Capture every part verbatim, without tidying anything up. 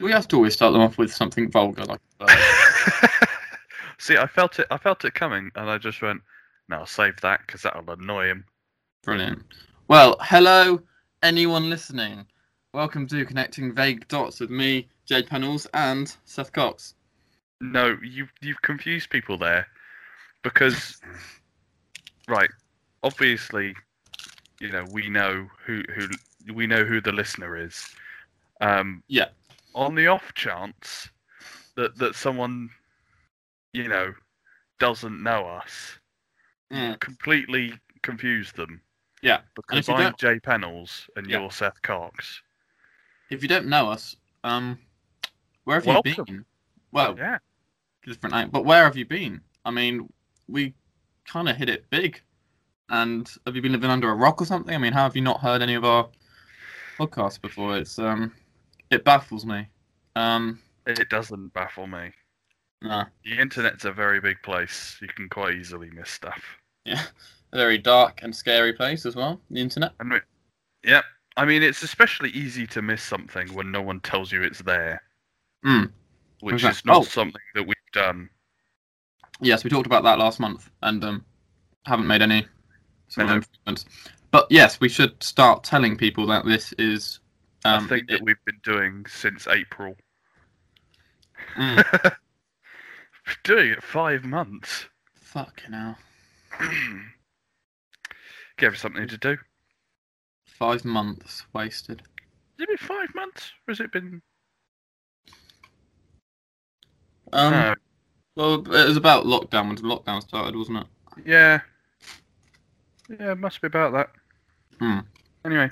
Do we have to always start them off with something vulgar like that? See, I felt it. I felt it coming, and I just went, "No, I'll save that because that'll annoy him." Brilliant. Well, hello, anyone listening. Welcome to Connecting Vague Dots with me, Jade Pennells, and Seth Cox. No, you've you've confused people there, because right, obviously, you know we know who who we know who the listener is. Um, yeah. On the off chance that that someone, you know, doesn't know us, mm. completely confuse them. Yeah. Because I'm Jay Pennells and yeah. you're Seth Cox. If you don't know us, um, where have Welcome. you been? Well, yeah. different name, but where have you been? I mean, we kind of hit it big. And have you been living under a rock or something? I mean, how have you not heard any of our podcasts before? It's um. It baffles me. Um, it doesn't baffle me. Nah. The internet's a very big place. You can quite easily miss stuff. Yeah, a very dark and scary place as well, the internet. And we, yeah, I mean, it's especially easy to miss something when no one tells you it's there. Mm. Which exactly. is not oh. something that we've done. Yes, we talked about that last month and um, haven't made any sort no. of improvements. But yes, we should start telling people that this is... Um, I think that it, we've been doing since April. Mm. doing it five months. Fucking hell. Give us something to do. Five months wasted. Has it been five months? Or has it been... Um, no. Well, it was about lockdown when lockdown started, wasn't it? Yeah. Yeah, it must be about that. Mm. Anyway.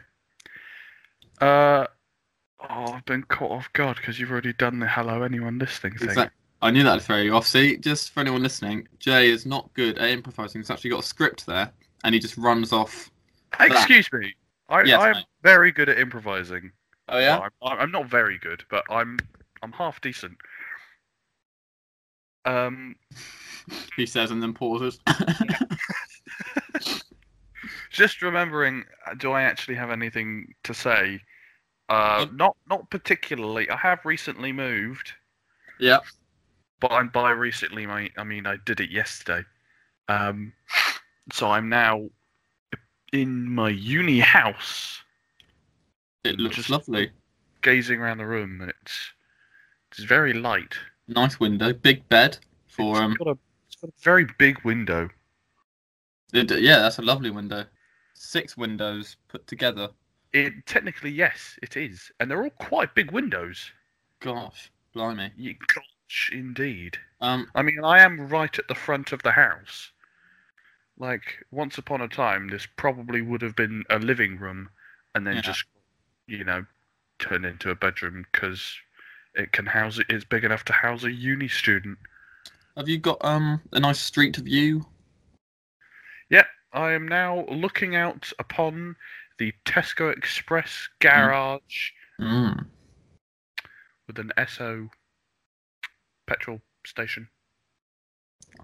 Uh, oh, I've been caught off guard because you've already done the hello anyone listening thing. Exactly. I knew that would throw you off. See, just for anyone listening, Jay is not good at improvising. He's actually got a script there, and he just runs off. Excuse that. me. I, yes, I'm mate. very good at improvising. Oh yeah. Well, I'm, I'm not very good, but I'm I'm half decent. Um, he says and then pauses. Just remembering, do I actually have anything to say? Uh, not not particularly. I have recently moved. Yeah. But I'm by recently, I mean, I did it yesterday. Um, so I'm now in my uni house. It looks just lovely. Gazing around the room, and it's it's very light. Nice window, big bed for um. It's got a, it's got a very big window. It, yeah, that's a lovely window. Six windows put together. It technically, yes, it is, and they're all quite big windows. Gosh, blimey! You, gosh, indeed. Um, I mean, I am right at the front of the house. Like once upon a time, this probably would have been a living room, and then yeah. just, you know, turned into a bedroom because it can house it. It's big enough to house a uni student. Have you got um a nice street view? Yep, I am now looking out upon the Tesco Express garage mm. Mm. with an Esso petrol station.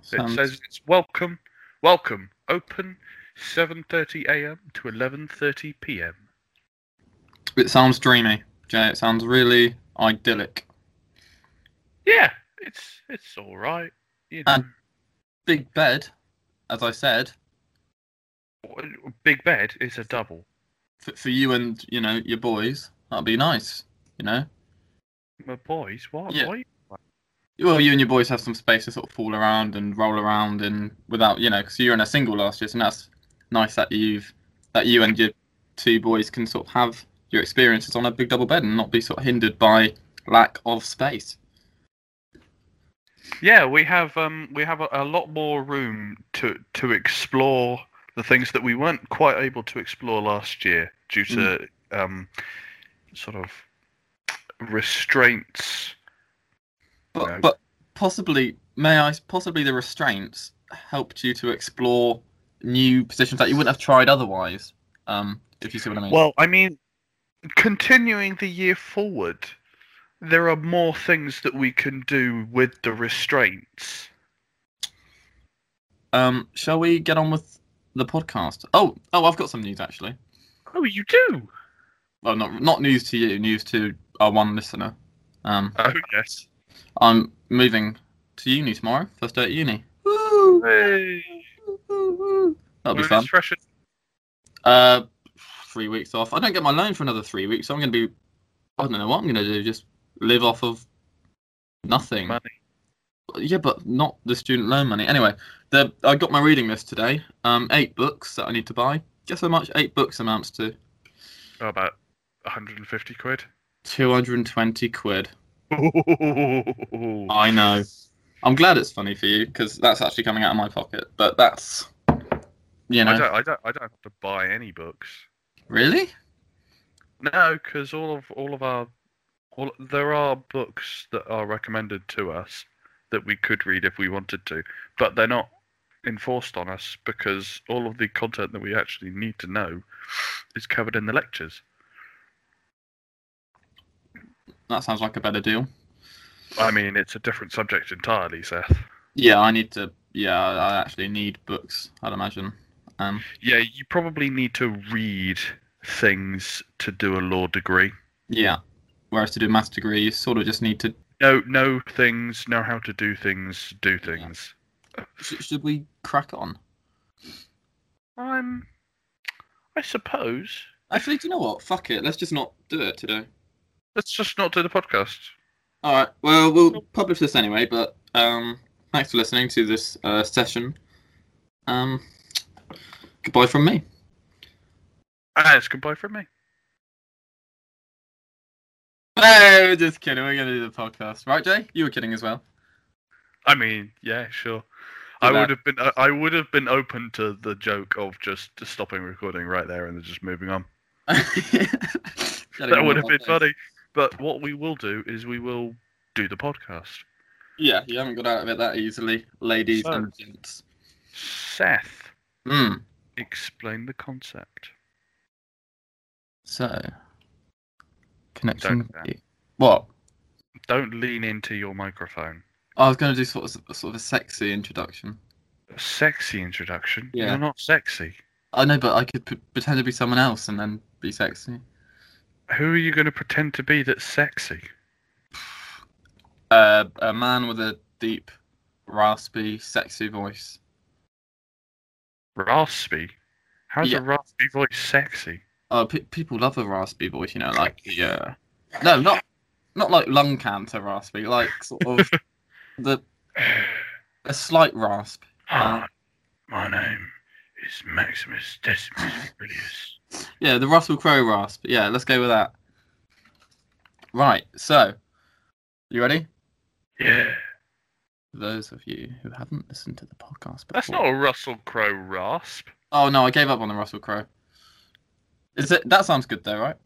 Sounds... It says it's welcome, welcome, open seven thirty a m to eleven thirty p m It sounds dreamy, Jay. It sounds really idyllic. Yeah, it's it's all right. You know. And big bed, as I said. Big bed is a double. For, for you and, you know, your boys, that'd be nice, you know? My boys? What? Yeah. What? Well, you and your boys have some space to sort of fool around and roll around and without, you know, because you were in a single last year, so that's nice that you've, that you and your two boys can sort of have your experiences on a big double bed and not be sort of hindered by lack of space. Yeah, we have, um, we have a, a lot more room to, to explore the things that we weren't quite able to explore last year due to mm. um, sort of restraints. But, you know. but possibly, may I, possibly the restraints helped you to explore new positions that you wouldn't have tried otherwise, um, if you see what I mean. Well, I mean, continuing the year forward, there are more things that we can do with the restraints. Um, shall we get on with... the podcast. Oh, oh, I've got some news actually. Oh, you do? Well, not not news to you, news to our one listener. Um, oh, yes. I'm moving to uni tomorrow, first day at uni. Woo! Hey. That'll be when fun. Uh, three weeks off. I don't get my loan for another three weeks, so I'm going to be... I don't know what I'm going to do, just live off of nothing. Money. Yeah, but not the student loan money. Anyway, the, I got my reading list today. Um, eight books that I need to buy. Guess how much eight books amounts to? Oh, about one hundred fifty quid. two hundred twenty quid. I know. I'm glad it's funny for you, because that's actually coming out of my pocket. But that's, you know. I don't, I don't, I don't have to buy any books. Really? No, because all of all of our, all, there are books that are recommended to us that we could read if we wanted to, but they're not enforced on us because all of the content that we actually need to know is covered in the lectures. That sounds like a better deal. I mean, it's a different subject entirely, Seth. Yeah, I need to. Yeah, I actually need books, I'd imagine. Um, yeah, you probably need to read things to do a law degree. Yeah, whereas to do a maths degree, you sort of just need to know know things, know how to do things, do things. Yeah. Should, should we crack on? Um, I suppose. Actually, do you know what? Fuck it. Let's just not do it today. Let's just not do the podcast. All right. Well, we'll publish this anyway, but um, thanks for listening to this uh, session. Um, goodbye from me. Ah, it's goodbye from me. Hey, we're just kidding. We're going to do the podcast. Right, Jay? You were kidding as well. I mean, yeah, sure. I would have been I would have been open to the joke of just stopping recording right there and just moving on. That would have been funny. But what we will do is we will do the podcast. Yeah, you haven't got out of it that easily, ladies so, and gents. Seth, mm. explain the concept. So, connection. Don't, what? Don't lean into your microphone. I was going to do sort of sort of a sexy introduction. A sexy introduction? Yeah. You're not sexy. I know, but I could p- pretend to be someone else and then be sexy. Who are you going to pretend to be that's sexy? Uh, a man with a deep, raspy, sexy voice. Raspy? How's yeah. a raspy voice sexy? Oh, pe- people love a raspy voice, you know, like yeah. No, not not like lung cancer raspy, like sort of the a slight rasp. Ah, uh, my name is Maximus Decimus Aurelius. Yeah, the Russell Crowe rasp. Yeah, let's go with that. Right, so, you ready? Yeah. For those of you who haven't listened to the podcast before... That's not a Russell Crowe rasp. Oh, no, I gave up on the Russell Crowe. Is it? That sounds good, though, right?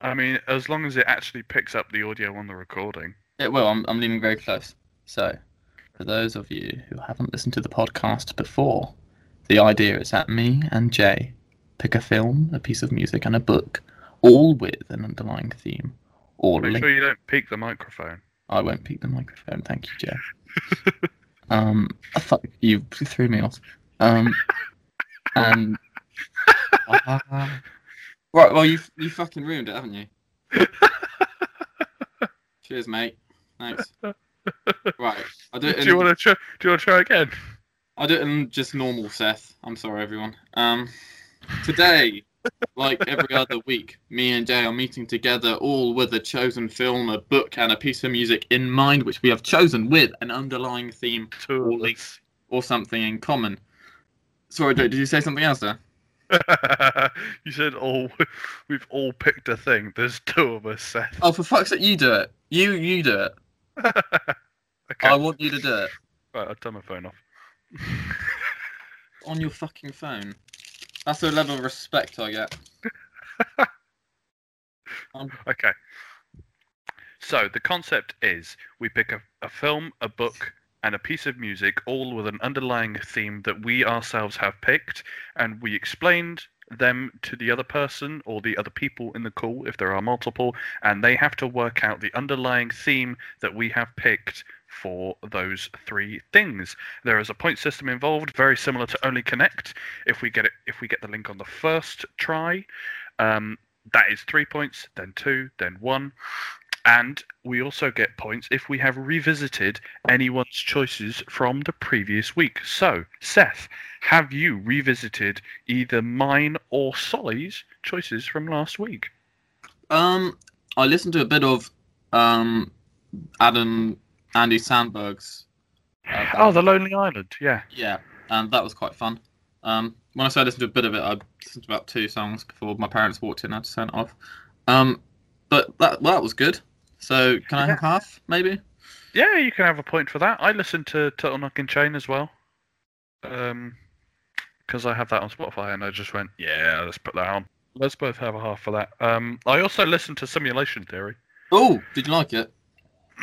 I mean, as long as it actually picks up the audio on the recording. It will. I'm, I'm leaning very close. So, for those of you who haven't listened to the podcast before, the idea is that me and Jay pick a film, a piece of music, and a book, all with an underlying theme. All Make linked. Sure you don't peek the microphone. I won't peek the microphone, thank you, Jay. um, oh, fuck, you threw me off. Um, and uh, right, well, you you fucking ruined it, haven't you? Cheers, mate. Thanks. Right, I do. It in... Do you want to try? Do you want to try again? I do it in just normal, Seth. I'm sorry, everyone. Um. Today, like every other week, me and Jay are meeting together, all with a chosen film, a book, and a piece of music in mind, which we have chosen with an underlying theme or, or something in common. Sorry, Jay, did you say something else there? You said all we've all picked a thing. There's two of us, Seth. Oh, for fuck's sake, you do it. You, you do it. Okay. I want you to do it. Right, I'll turn my phone off. On your fucking phone. That's the level of respect I get. um, okay. So, the concept is we pick a, a film, a book, and a piece of music, all with an underlying theme that we ourselves have picked, and we explained them to the other person or the other people in the call, if there are multiple, and they have to work out the underlying theme that we have picked for those three things. There is a point system involved, very similar to Only Connect. If we get it, if we get the link on the first try, um, that is three points, then two, then one. And we also get points if we have revisited anyone's choices from the previous week. So, Seth, have you revisited either mine or Solly's choices from last week? Um, I listened to a bit of um, Adam, Andy Sandberg's. Uh, oh, The Lonely Island, yeah. Yeah, and that was quite fun. Um, when I say I listened to a bit of it, I listened to about two songs before my parents walked in. I had to turn it off. Um, but that, well, that was good. So, can I yeah. have half, maybe? Yeah, you can have a point for that. I listened to Turtleneck and Chain as well. Um, because I have that on Spotify, and I just went, yeah, let's put that on. Let's both have a half for that. Um, I also listened to Simulation Theory. Oh, did you like it?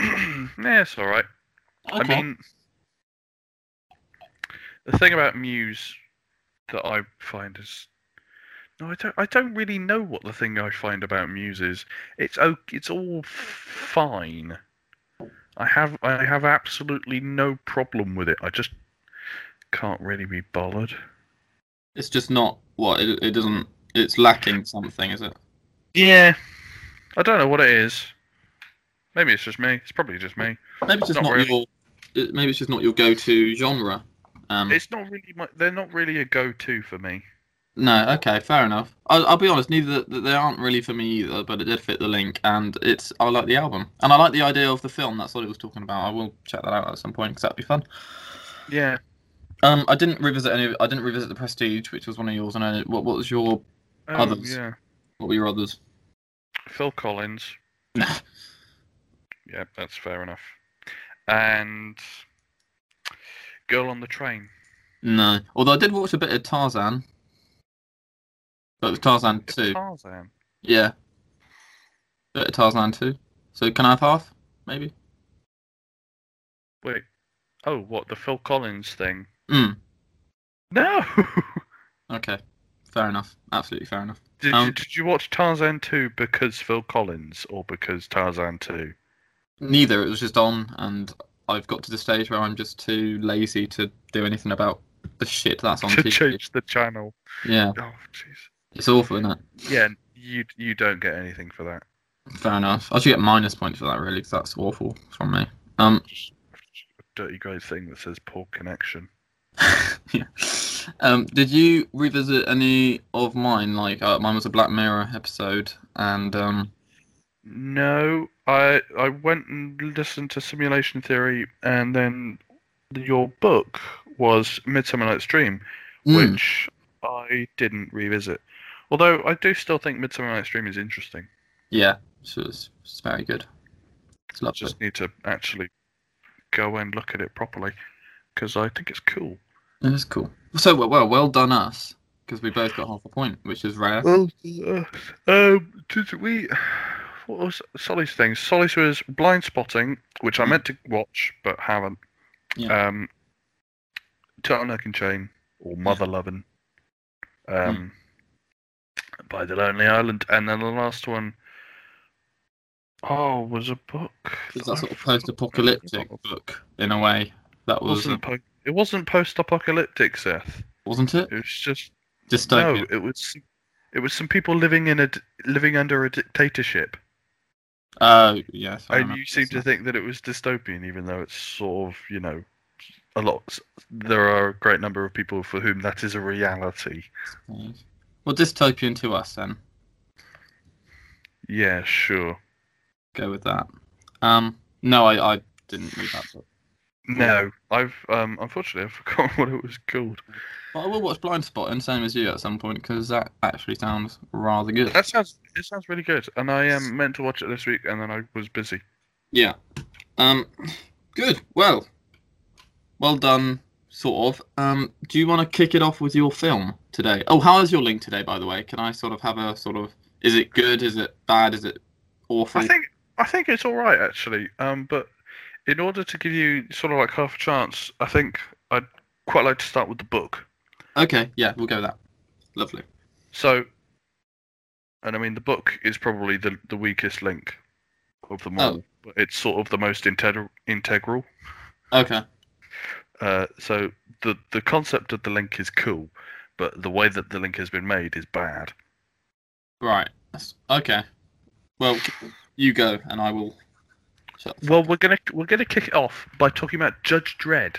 Yeah, it's all right. Okay. I mean, the thing about Muse that I find is... No, I don't. I don't really know what the thing I find about Muse is. It's oh, it's all fine. I have I have absolutely no problem with it. I just can't really be bothered. It's just not what it. It doesn't. It's lacking something, is it? Yeah, I don't know what it is. Maybe it's just me. It's probably just me. Maybe it's just not, not really. your. Maybe it's just not your go-to genre. Um, it's not really my. They're not really a go-to for me. No, okay, fair enough. I'll, I'll be honest, neither they aren't really for me either, but it did fit the link, and it's I like the album, and I like the idea of the film. That's what it was talking about. I will check that out at some point because that'd be fun. Yeah. Um, I didn't revisit any. I didn't revisit The Prestige, which was one of yours. And I, what what was your oh, others? Yeah. What were your others? Phil Collins. Yeah, that's fair enough. And Girl on the Train. No, although I did watch a bit of Tarzan. But with Tarzan two. Tarzan? Yeah. Bit of Tarzan two. So can I have half? Maybe? Wait. Oh, what? The Phil Collins thing? Mm. No! Okay. Fair enough. Absolutely fair enough. Did, um, you, did you watch Tarzan two because Phil Collins or because Tarzan two? Neither. It was just on, and I've got to the stage where I'm just too lazy to do anything about the shit that's on to T V. To change the channel. Yeah. Oh, jeez. It's awful, isn't it? Yeah, you you don't get anything for that. Fair enough. I should get minus points for that, really, because that's awful from me. Um, just a dirty grey thing that says poor connection. Yeah. Um, did you revisit any of mine? Like uh, mine was a Black Mirror episode, and um. No, I I went and listened to Simulation Theory, and then your book was Midsummer Night's Dream, mm. which I didn't revisit. Although I do still think Midsummer Night's Dream is interesting. Yeah, so it's, it's very good. It's lovely. I just need to actually go and look at it properly because I think it's cool. It is cool. So well, well, well done us because we both got half a point, which is rare. Well, uh, um, did we? What was Solly's thing? Solly's was Blind Spotting, which I meant to watch but haven't. Yeah. Um, Turtleneck and Chain or Mother Lovin'. Um, mm. By The Lonely Island, and then the last one oh was a book. It's that sort of post-apocalyptic book in a way. That was wasn't a... po- it wasn't post-apocalyptic, Seth. Wasn't it? It was just dystopian. No, it was it was some people living in a living under a dictatorship. Oh uh, yes. I and you seem to think that it was dystopian, even though it's sort of you know. A lot. There are a great number of people for whom that is a reality. Well, dystopian to us, then. Yeah, sure. Go with that. Um, no, I, I didn't read that book. No, I've um, unfortunately I've forgotten what it was called. But I will watch Blind Spot, and same as you at some point, because that actually sounds rather good. That sounds. It sounds really good, and I um, meant to watch it this week, and then I was busy. Yeah. Um. Good. Well. Well done, sort of. Um, do you want to kick it off with your film today? Oh, how is your link today, by the way? Can I sort of have a sort of... Is it good? Is it bad? Is it awful? I think I think it's all right, actually. Um, but in order to give you sort of like half a chance, I think I'd quite like to start with the book. Okay, yeah, we'll go with that. Lovely. So, and I mean, the book is probably the, the weakest link of them all. Oh. But it's sort of the most integr- integral. Okay. Uh, so the the concept of the link is cool, but the way that the link has been made is bad. Right. Okay. Well, You go, and I will. Shut the fuck well, up. we're gonna we're gonna kick it off by talking about Judge Dredd.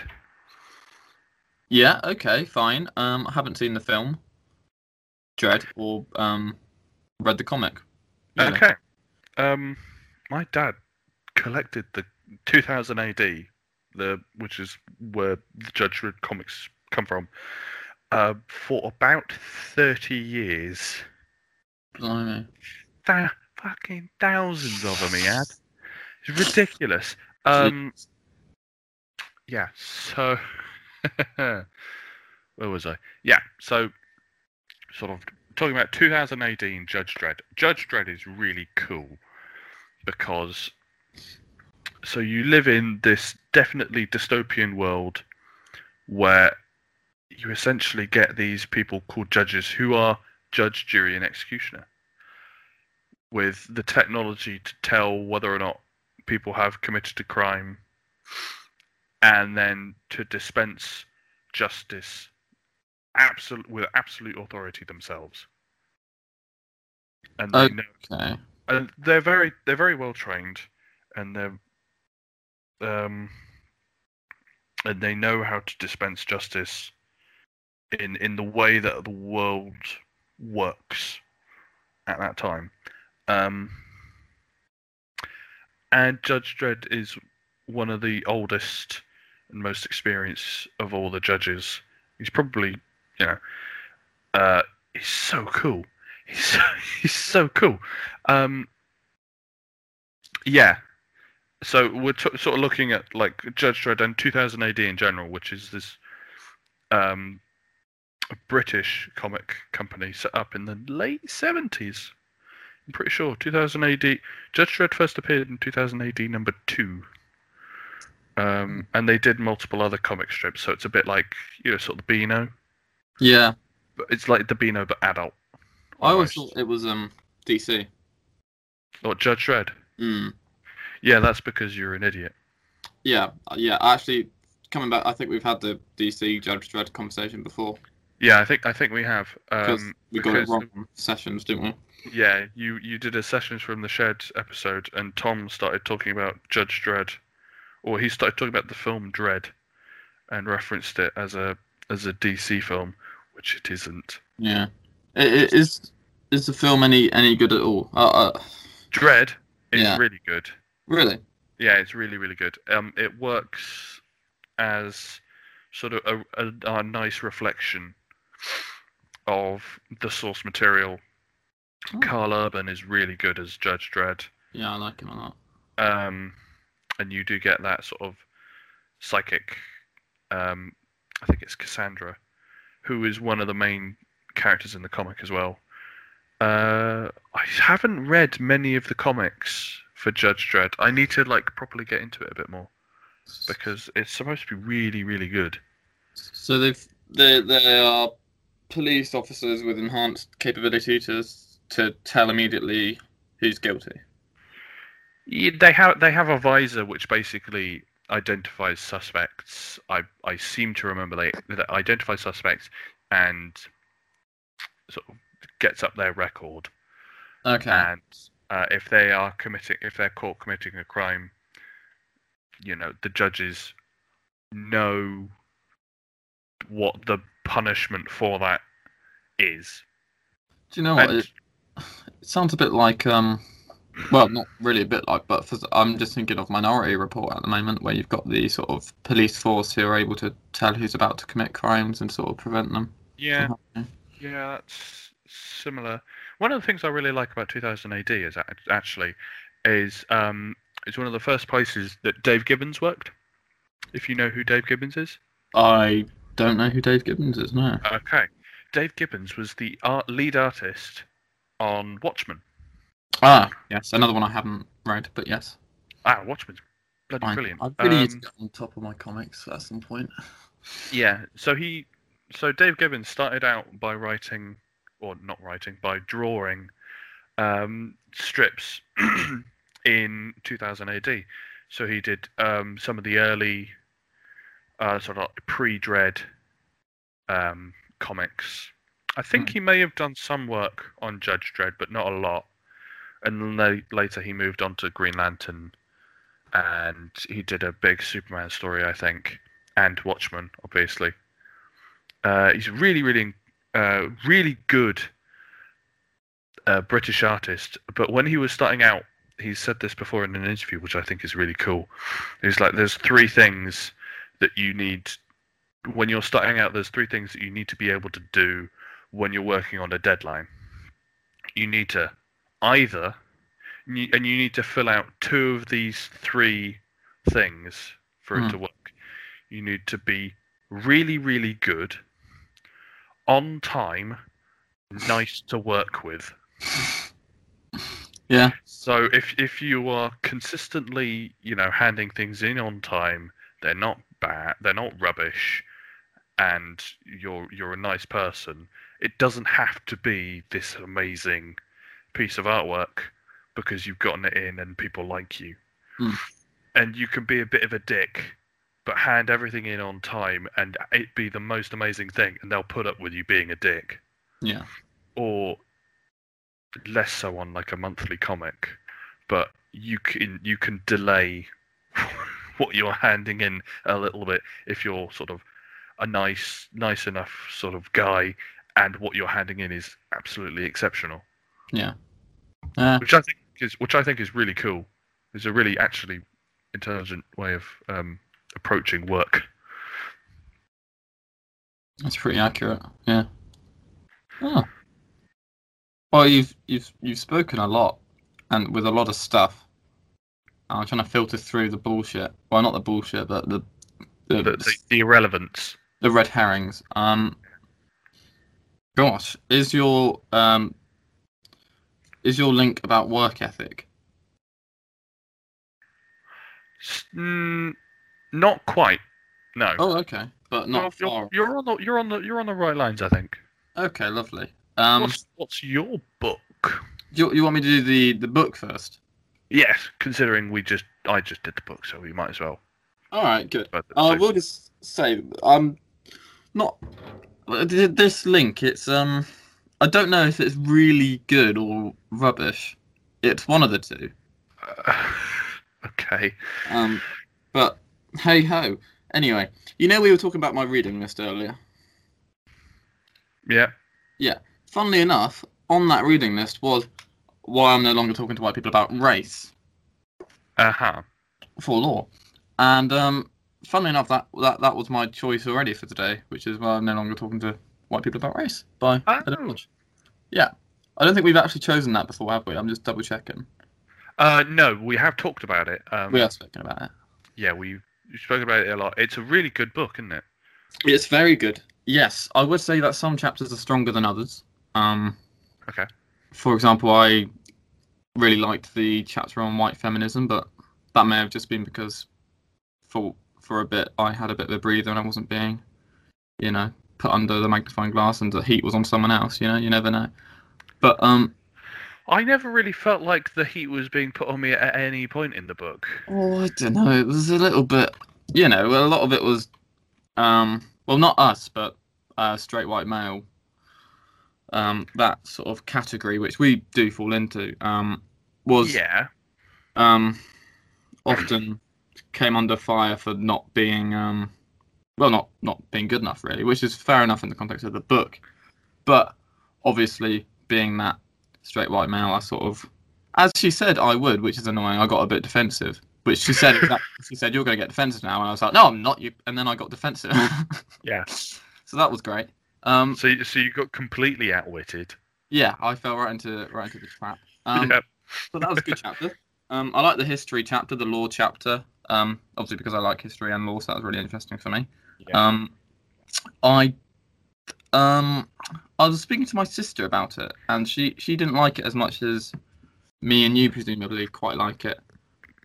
Yeah. Okay. Fine. Um, I haven't seen the film Dredd or um read the comic. Either. Okay. Um, my dad collected the two thousand A D, the which is where the Judge Dredd comics come from, uh, for about thirty years. Blimey. Th- fucking thousands of them he had. It's ridiculous. Um, yeah. So where was I? Yeah. So sort of talking about two thousand eighteen Judge Dredd. Judge Dredd is really cool because so you live in this definitely dystopian world where you essentially get these people called judges who are judge, jury, and executioner, with the technology to tell whether or not people have committed a crime and then to dispense justice absolute, with absolute authority themselves. And they okay. know, and they're very they're very well trained, and they're um and they know how to dispense justice in in the way that the world works at that time. Um, and Judge Dredd is one of the oldest and most experienced of all the judges. He's probably, you know, uh, he's so cool. He's so, he's so cool. Um, yeah. So we're t- sort of looking at like Judge Dredd and two thousand A D in general, which is this um, British comic company set up in the late seventies. I'm pretty sure two thousand A D. Judge Dredd first appeared in two thousand A D number two, um, and they did multiple other comic strips. So it's a bit like, you know, sort of the Beano. Yeah, but it's like the Beano but adult. Almost. I always thought it was um D C. Or Judge Dredd. Mm. Yeah, that's because you're an idiot. Yeah, yeah. Actually, coming back, I think we've had the D C Judge Dredd conversation before. Yeah, I think I think we have. Um, we got it wrong from Sessions, didn't we? Yeah, you, you did a Sessions from the Shed episode, and Tom started talking about Judge Dredd, or he started talking about the film Dredd, and referenced it as a as a D C film, which it isn't. Yeah, it, it, is is the film any, any good at all? Uh, uh, Dredd is yeah. really good. Really? Yeah, it's really really good. Um, it works as sort of a, a, a nice reflection of the source material. Oh. Carl Urban is really good as Judge Dredd. Yeah, I like him a lot. Um, and you do get that sort of psychic, um, I think it's Cassandra, who is one of the main characters in the comic as well. Uh, I haven't read many of the comics for Judge Dredd. I need to like properly get into it a bit more because it's supposed to be really, really good. So they've they they are police officers with enhanced capability to. to tell immediately who's guilty. Yeah, they have they have a visor which basically identifies suspects. I I seem to remember they, they identify suspects and sort of gets up their record. Okay. And uh, if they are committing, if they're caught committing a crime, you know, the judges know what the punishment for that is. Do you know what? And, it, It sounds a bit like, um, well, not really a bit like, but for, I'm just thinking of Minority Report at the moment, where you've got the sort of police force who are able to tell who's about to commit crimes and sort of prevent them. Yeah, yeah, that's similar. One of the things I really like about two thousand A D is actually is um, it's one of the first places that Dave Gibbons worked. If you know who Dave Gibbons is, I don't know who Dave Gibbons is. No. Okay, Dave Gibbons was the art lead artist on Watchmen. Ah, yes, another one I haven't read, but yes. Ah, Watchmen's bloody Fine. brilliant. I really um, need to get on top of my comics at some point. Yeah, so he, so Dave Gibbons started out by writing, or not writing, by drawing um, strips in two thousand A D. So he did um, some of the early uh, sort of pre-Dredd um, comics. I think he may have done some work on Judge Dredd, but not a lot. And then later he moved on to Green Lantern, and he did a big Superman story, I think, and Watchmen, obviously. Uh, he's a really, really, uh, really good uh, British artist. But when he was starting out, he said this before in an interview, which I think is really cool. He's like, there's three things that you need when you're starting out. There's three things that you need to be able to do when you're working on a deadline. You need to either, and you need to fill out two of these three things for it mm. to work. You need to be really, really good, on time, nice to work with. Yeah. So if if you are consistently, you know, handing things in on time, they're not bad, they're not rubbish, and you're you're a nice person, it doesn't have to be this amazing piece of artwork because you've gotten it in and people like you. Mm. And you can be a bit of a dick, but hand everything in on time and it be the most amazing thing, and they'll put up with you being a dick. Yeah. Or less so on like a monthly comic, but you can you can delay what you're handing in a little bit if you're sort of a nice nice enough sort of guy and what you're handing in is absolutely exceptional. Yeah. Uh, which I think is which I think is really cool. It's a really actually intelligent way of um, approaching work. That's pretty accurate. Yeah. Oh. Well, you've you've you've spoken a lot, and with a lot of stuff. I'm trying to filter through the bullshit. Well, not the bullshit, but the the the, the, the irrelevance, the red herrings. Um. Gosh, is your um. Is your link about work ethic? Mm, not quite. No. Oh, okay, but not well, far. You're, you're on the you're on the you're on the right lines, I think. Okay, lovely. Um, what's, what's your book? Do you, you want me to do the, the book first? Yes, considering we just I just did the book, so we might as well. All right, good. I will just say I'm not this link. It's um. I don't know if it's really good or rubbish. It's one of the two. Uh, okay. Um, but hey ho. Anyway, you know we were talking about my reading list earlier. Yeah. Yeah. Funnily enough, on that reading list was Why I'm No Longer Talking to White People About Race. Uh huh. For law, and um, funnily enough, that that that was my choice already for today, which is Why I'm No Longer Talking to White People About Race by oh. Adam Lodge. Yeah. I don't think we've actually chosen that before, have we? I'm just double checking. Uh, no, we have talked about it. Um, we are speaking about it. Yeah, we've spoken about it a lot. It's a really good book, isn't it? It's very good. Yes. I would say that some chapters are stronger than others. Um, okay. For example, I really liked the chapter on white feminism, but that may have just been because for for a bit I had a bit of a breather and I wasn't being, you know, put under the magnifying glass and the heat was on someone else, you know, you never know. But um I never really felt like the heat was being put on me at any point in the book. Oh, I don't know, it was a little bit, you know, a lot of it was um well, not us, but uh straight white male, um that sort of category which we do fall into, um was yeah um often came under fire for not being um Well, not, not being good enough, really, which is fair enough in the context of the book. But obviously, being that straight white male, I sort of, as she said, I would, which is annoying. I got a bit defensive, which she said, exactly, she said, you're going to get defensive now. And I was like, no, I'm not. You. And then I got defensive. Yeah. So that was great. Um, so, so you got completely outwitted. Yeah, I fell right into right into the trap. Um, yep. So that was a good chapter. Um, I like the history chapter, the law chapter. Um, obviously, because I like history and law, so that was really interesting for me. Yeah. Um, I um, I was speaking to my sister about it, and she, she didn't like it as much as me and you presumably quite like it.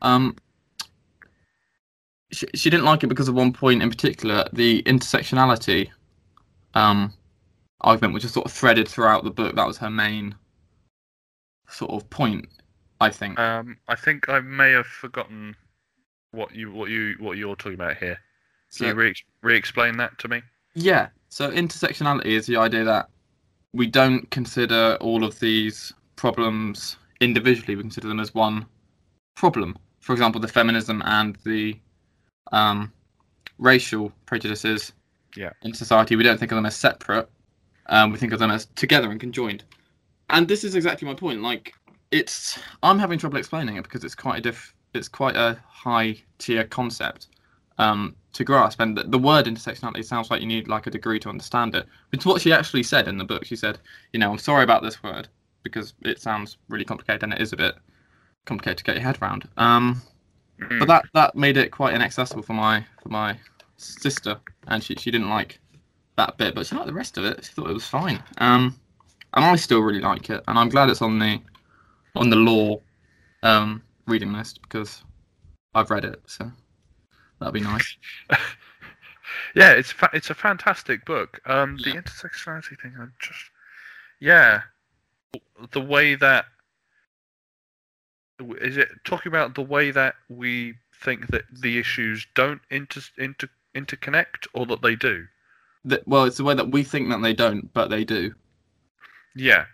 Um, she, she didn't like it because of one point in particular, the intersectionality um, argument, which is sort of threaded throughout the book. That was her main sort of point, I think. Um, I think I may have forgotten what you what you what you're talking about here. Can so, you re- re-explain that to me? Yeah. So intersectionality is the idea that we don't consider all of these problems individually we consider them as one problem. For example, the feminism and the um, racial prejudices yeah. in society. We don't think of them as separate. Um, we think of them as together and conjoined. And this is exactly my point. Like, it's I'm having trouble explaining it because it's quite a diff, it's quite a high tier concept um, to grasp. And the, the word intersectionality sounds like you need like a degree to understand it. But it's what she actually said in the book. She said, you know, I'm sorry about this word because it sounds really complicated, and it is a bit complicated to get your head around. Um, mm-hmm. But that that made it quite inaccessible for my for my sister, and she she didn't like that bit, but she liked the rest of it. She thought it was fine. Um, and I still really like it, and I'm glad it's on the on the law um, reading list because I've read it, so that'd be nice. yeah, it's fa- it's a fantastic book. Um, yeah. The intersectionality thing, I'm just yeah, the way that is it talking about the way that we think that the issues don't inter inter interconnect, or that they do. Well, it's the way that we think that they don't, but they do. Yeah.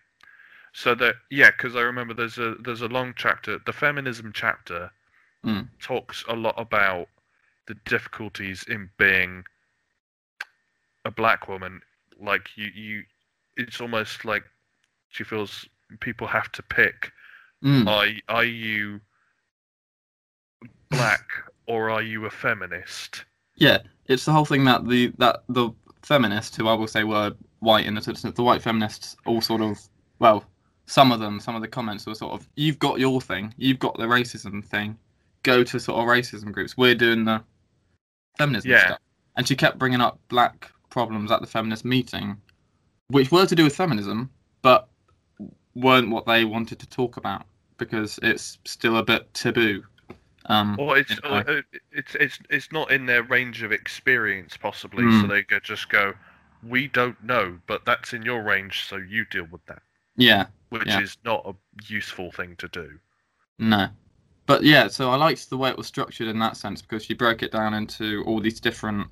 So that yeah, because I remember there's a there's a long chapter. The feminism chapter mm. talks a lot about the difficulties in being a black woman. Like you, you it's almost like she feels people have to pick. Mm. Are are you black or are you a feminist? Yeah, it's the whole thing that the that the feminists, who I will say were white in the sense that the white feminists all sort of, well, some of them, some of the comments were sort of, you've got your thing, you've got the racism thing, go to sort of racism groups, we're doing the feminism yeah. stuff. And she kept bringing up black problems at the feminist meeting, which were to do with feminism, but weren't what they wanted to talk about, because it's still a bit taboo. Um, or it's, uh, it's it's it's not in their range of experience, possibly, mm. so they could just go, we don't know, but that's in your range, so you deal with that. Yeah. Which yeah. is not a useful thing to do. No. But yeah, so I liked the way it was structured in that sense, because she broke it down into all these different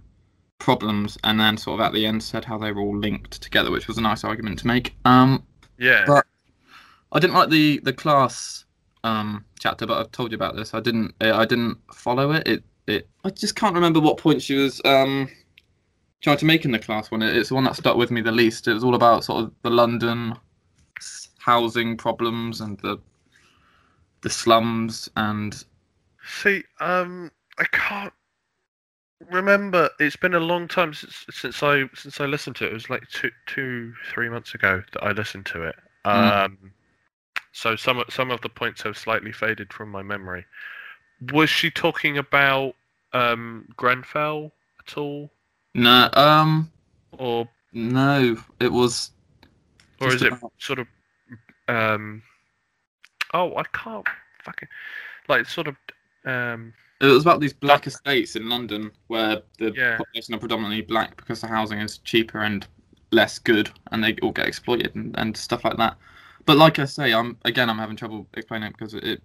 problems, and then sort of at the end said how they were all linked together, which was a nice argument to make. Um, yeah. But I didn't like the, the class... Um, chapter, but I've told you about this. I didn't. I didn't follow it. It. It. I just can't remember what point she was um, trying to make in the class one. It, it's the one that stuck with me the least. It was all about sort of the London housing problems and the the slums and. See, um, I can't remember. It's been a long time since since I since I listened to it. It was like two two three months ago that I listened to it. Um. Mm-hmm. So some some of the points have slightly faded from my memory. Was she talking about um, Grenfell at all? No. Um. Or no, it was. Or is it about... sort of? Um. Oh, I can't fucking like sort of. Um. It was about these black that... estates in London where the yeah. population are predominantly black because the housing is cheaper and less good, and they all get exploited and, and stuff like that. But like I say, I'm again. I'm having trouble explaining it because it.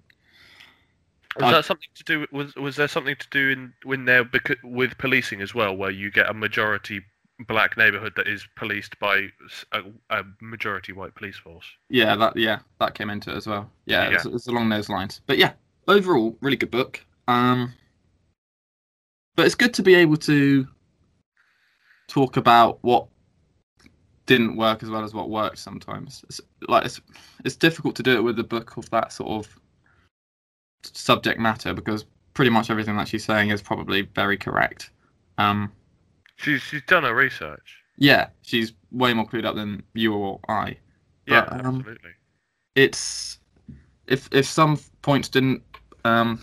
Was I, that something to do? Was was there something to do in when there because, with policing as well, where you get a majority black neighborhood that is policed by a, a majority white police force? Yeah, that yeah, that came into it as well. Yeah, yeah. It's, it's along those lines. But yeah, overall, really good book. Um, but it's good to be able to talk about what didn't work as well as what worked sometimes. It's, like it's, it's difficult to do it with a book of that sort of subject matter because pretty much everything that she's saying is probably very correct. Um, she's she's done her research. Yeah, she's way more clued up than you or I. But, yeah, absolutely. Um, it's if if some points didn't um,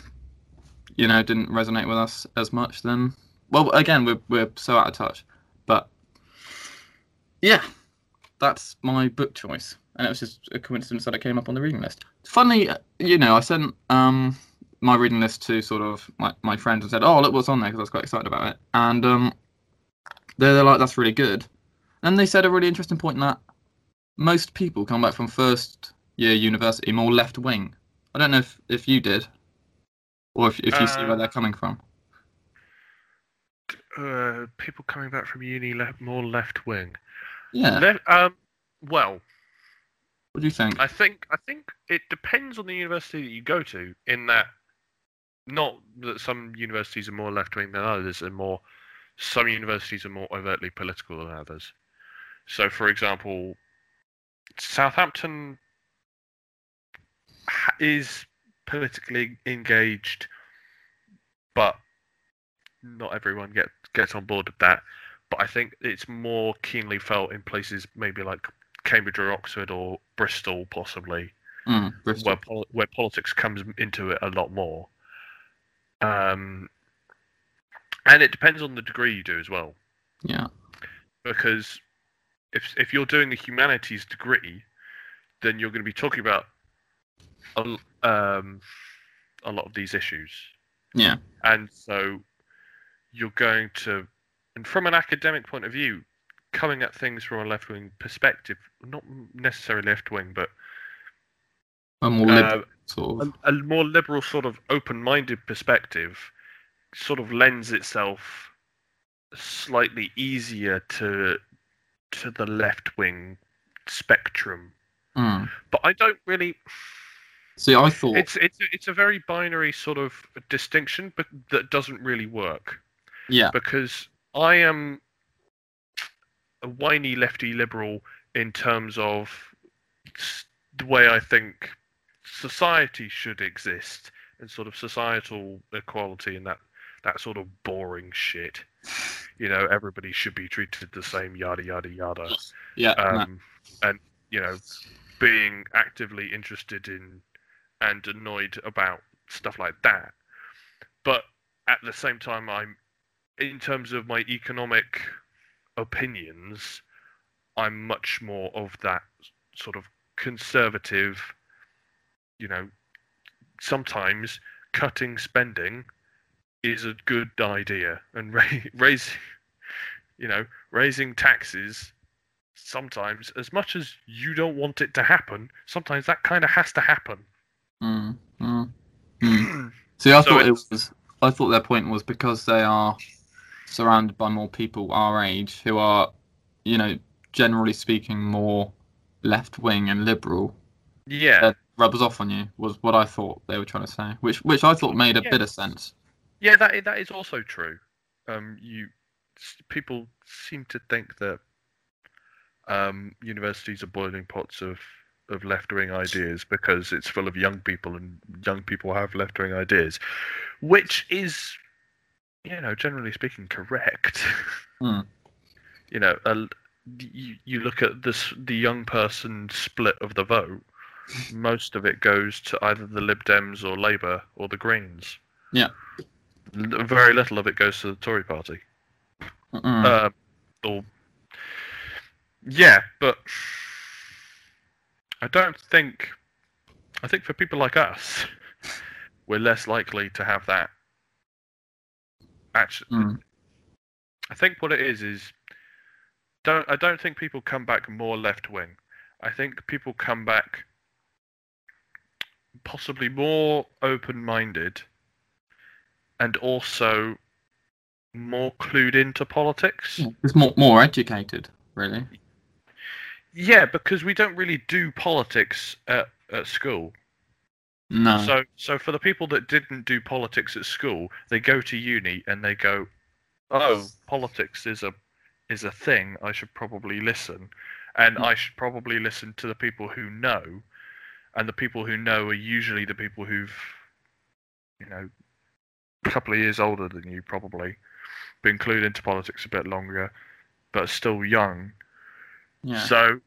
you know didn't resonate with us as much, then well again we're we're so out of touch. But yeah, that's my book choice, and it was just a coincidence that it came up on the reading list. Funny, you know, I sent um, my reading list to sort of my, my friends and said, oh, look what's on there, because I was quite excited about it. And um, they're, they're like, that's really good. And they said a really interesting point that most people come back from first-year university more left-wing. I don't know if, if you did, or if, if you uh... see where they're coming from. Uh, people coming back from uni left, more left wing. Yeah. Left, um. Well, What do you think? I think I think it depends on the university that you go to, in that not that some universities are more left-wing than others, and more some universities are more overtly political than others. So, for example, Southampton is politically engaged, but not everyone get, gets on board with that. But I think it's more keenly felt in places maybe like Cambridge or Oxford or Bristol, possibly, mm, Bristol. Where, pol- where politics comes into it a lot more. Um, and it depends on the degree you do as well. Yeah. Because if if you're doing the humanities degree, then you're going to be talking about a, um, a lot of these issues. Yeah. And so you're going to, and from an academic point of view, coming at things from a left-wing perspective, not necessarily left-wing, but a more, liberal, uh, sort of. a, a more liberal sort of open-minded perspective sort of lends itself slightly easier to to the left-wing spectrum. Mm. But I don't really... See, I thought... It's, it's, it's a very binary sort of distinction, but that doesn't really work. Yeah. Because I am a whiny lefty liberal in terms of the way I think society should exist and sort of societal equality and that, that sort of boring shit. You know, everybody should be treated the same, yada, yada, yada. Yeah. Um, no. And, you know, being actively interested in and annoyed about stuff like that. But at the same time, I'm, in terms of my economic opinions, I'm much more of that sort of conservative, you know, sometimes cutting spending is a good idea, and ra- raise, you know, raising taxes sometimes, as much as you don't want it to happen, sometimes that kind of has to happen. Mm, mm, mm. See, I so thought it's... it was. I thought their point was because they are surrounded by more people our age who are, you know, generally speaking, more left-wing and liberal. Yeah, that rubs off on you was what I thought they were trying to say, which which I thought made a yeah. bit of sense. Yeah, that that is also true. Um, you people seem to think that um, universities are boiling pots of, of left-wing ideas because it's full of young people and young people have left-wing ideas, which is, you know, generally speaking, correct. Mm. You know, a, you, you look at this, the young person split of the vote, most of it goes to either the Lib Dems or Labour or the Greens. Yeah. Very little of it goes to the Tory party. Mm-mm. Uh, or Yeah, but I don't think... I think for people like us, we're less likely to have that. Actually, mm. I think what it is is don't I don't think people come back more left wing. I think people come back possibly more open minded, and also more clued into politics. It's more more educated, really. Yeah, because we don't really do politics at, at school. No. So, so for the people that didn't do politics at school, they go to uni and they go, "Oh, politics is a is a thing. I should probably listen, and I should probably listen to the people who know." And the people who know are usually the people who've, you know, a couple of years older than you, probably been clued into politics a bit longer, but are still young. Yeah. So,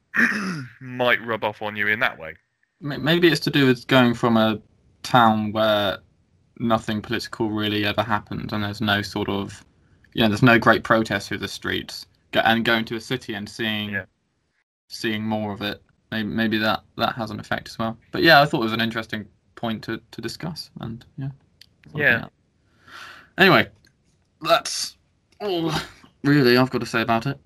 might rub off on you in that way. Maybe it's to do with going from a town where nothing political really ever happens, and there's no sort of, you know, there's no great protest through the streets, and going to a city and seeing yeah. seeing more of it. Maybe, maybe that, that has an effect as well. But yeah, I thought it was an interesting point to, to discuss. And yeah. Yeah. Anyway, that's all really I've got to say about it.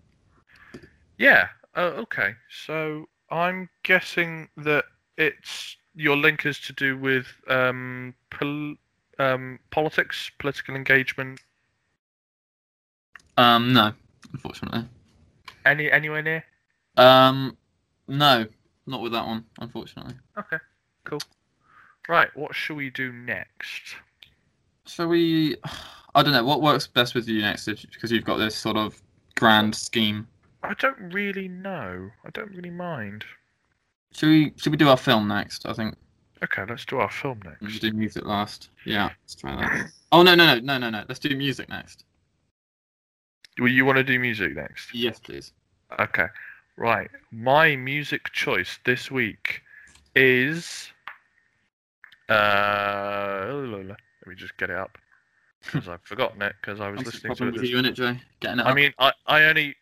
Yeah. Uh, okay. So I'm guessing that it's your link is to do with um, pol- um, politics, political engagement. Um, no, unfortunately. Any anywhere near? Um, no, Not with that one, unfortunately. Okay, cool. Right, what should we do next? Shall we... I don't know, what works best with you next? Because you've got this sort of grand scheme. I don't really know. I don't really mind. Should we, should we do our film next, I think? Okay, let's do our film next. Let's do music last. Yeah, let's try that. Oh, no, no, no, no, no, no. Let's do music next. Well, you want to do music next? Yes, please. Okay. Right. My music choice this week is... Uh, let me just get it up. Because I've forgotten it, because I was listening to it. With you in it, Jay? Getting it up. I mean, I, I only...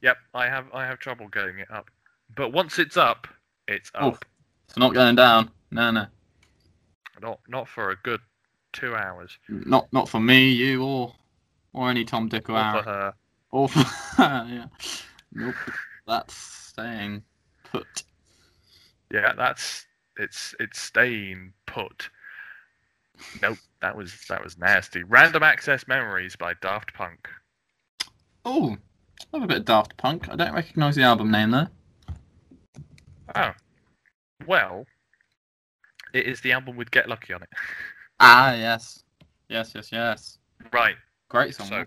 Yep, I have I have trouble getting it up. But once it's up, it's up. Oof. It's not going down. No, no. Not not for a good two hours. Not not for me, you, or or any Tom, Dick, or Harry. Or for her. Or for her, yeah. Nope. That's staying put. Yeah, that's it's it's staying put. Nope, that was that was nasty. Random Access Memories by Daft Punk. Oh. I love a bit of Daft Punk. I don't recognise the album name, though. Oh. Well, it is the album with Get Lucky on it. Ah, yes. Yes, yes, yes. Right. Great song. So,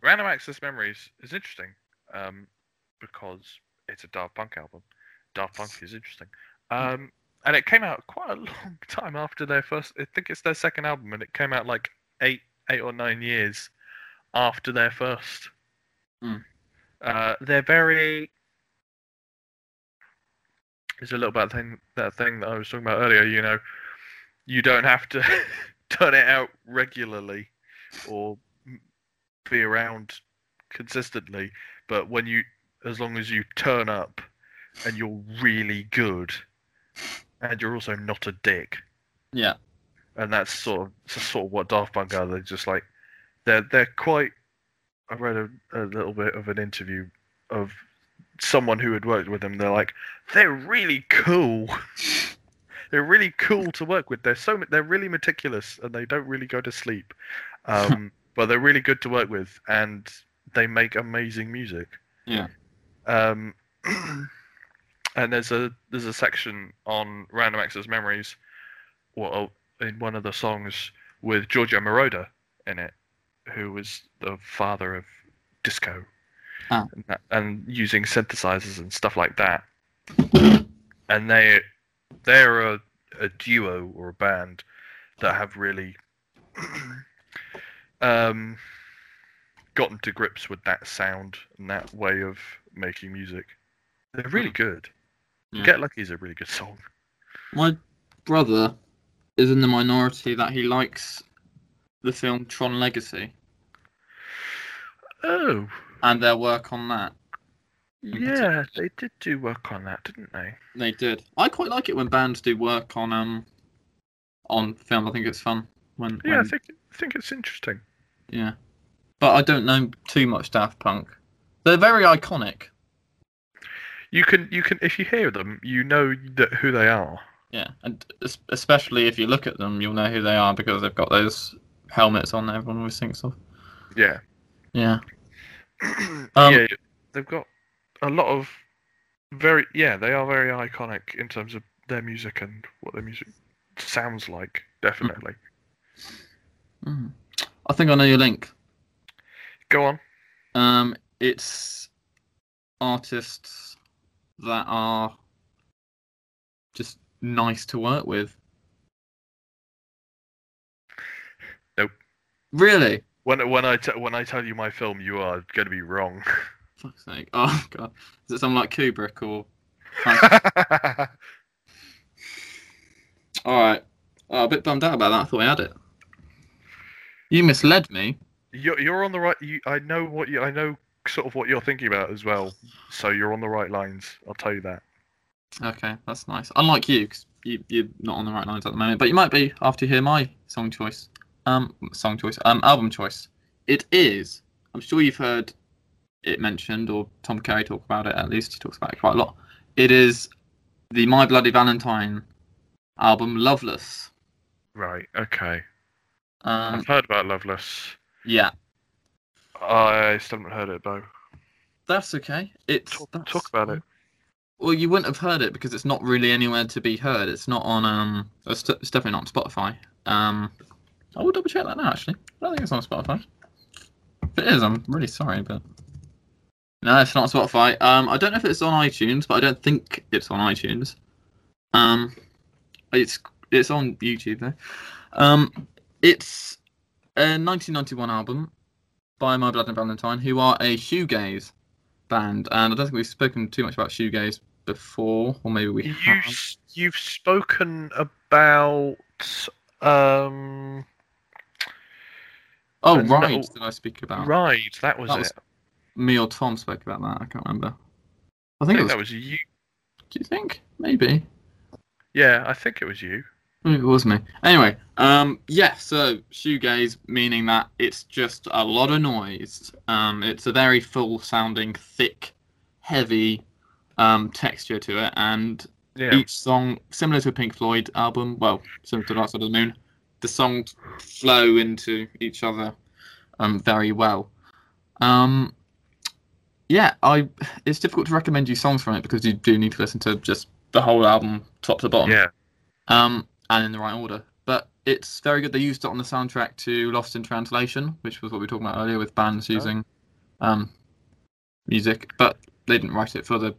Random Access Memories is interesting um, because it's a Daft Punk album. Daft Punk is interesting. Um, and it came out quite a long time after their first... I think it's their second album, and it came out like eight, eight or nine years after their first... Mm. Uh, they're very. It's a little bit thing that thing that I was talking about earlier. You know, you don't have to turn it out regularly or be around consistently, but when you, as long as you turn up and you're really good, and you're also not a dick. Yeah, and that's sort of that's sort of what Daft Punk are. They're just like they're they're quite. I read a, a little bit of an interview of someone who had worked with them. They're like, they're really cool. They're really cool to work with. They're so they're really meticulous and they don't really go to sleep. Um, but they're really good to work with and they make amazing music. Yeah. Um, and there's a there's a section on Random Access Memories, well, in one of the songs with Giorgio Moroder in it, who was the father of disco ah. and, that, and using synthesizers and stuff like that. And they, they're a, a duo or a band that have really um, gotten to grips with that sound and that way of making music. They're really good. Yeah. Get Lucky is a really good song. My brother is in the minority that he likes the film Tron Legacy. Oh. And their work on that. Yeah, they did do work on that, didn't they? They did. I quite like it when bands do work on um on film. I think it's fun. When Yeah, when... I think I think it's interesting. Yeah. But I don't know too much Daft Punk. They're very iconic. You can you can if you hear them, you know that who they are. Yeah, and especially if you look at them, you'll know who they are because they've got those helmets on that everyone always thinks of. Yeah. Yeah. um, yeah, they've got a lot of very, yeah, they are very iconic in terms of their music and what their music sounds like, definitely. Mm. I think I know your link. Go on. Um, it's artists that are just nice to work with. Nope. Really? When when I t- when I tell you my film, you are going to be wrong. Fuck's sake! Oh god, is it something like Kubrick or? All right, oh, a bit bummed out about that. I thought I had it. You misled me. You're you're on the right. You, I know what you. I know sort of what you're thinking about as well. So you're on the right lines. I'll tell you that. Okay, that's nice. Unlike you, because you you're not on the right lines at the moment, but you might be after you hear my song choice. Um, song choice, um, album choice. It is. I'm sure you've heard it mentioned, or Tom Carey talk about it. At least he talks about it quite a lot. It is the My Bloody Valentine album, Loveless. Right. Okay. Um, I've heard about Loveless. Yeah. I still haven't heard it though. That's okay. It's talk, that's, talk about it. Well, you wouldn't have heard it because it's not really anywhere to be heard. It's not on. Um, it's definitely not on Spotify. Um, I will double check that now. Actually, I don't think it's on Spotify. If it is, I'm really sorry, but no, it's not on Spotify. Um, I don't know if it's on iTunes, but I don't think it's on iTunes. Um, it's it's on YouTube though. Um, it's a nineteen ninety-one album by My Bloody Valentine, who are a shoegaze band, and I don't think we've spoken too much about shoegaze before, or maybe we you, have. You've spoken about. Um... Oh, and Ride, no, did I speak about? Ride, that was that it. Was me or Tom spoke about that, I can't remember. I think, I think it was, that was you. Do you think? Maybe. Yeah, I think it was you. Maybe it was me. Anyway, um, yeah, so shoegaze, meaning that it's just a lot of noise. Um, it's a very full-sounding, thick, heavy um, texture to it, and yeah. Each song, similar to a Pink Floyd album, well, similar to Dark Side of the Moon, the songs flow into each other um, very well. Um, yeah, I. It's difficult to recommend you songs from it because you do need to listen to just the whole album, top to bottom, yeah, um, and in the right order. But it's very good. They used it on the soundtrack to Lost in Translation, which was what we were talking about earlier with bands using um, music. But they didn't write it for the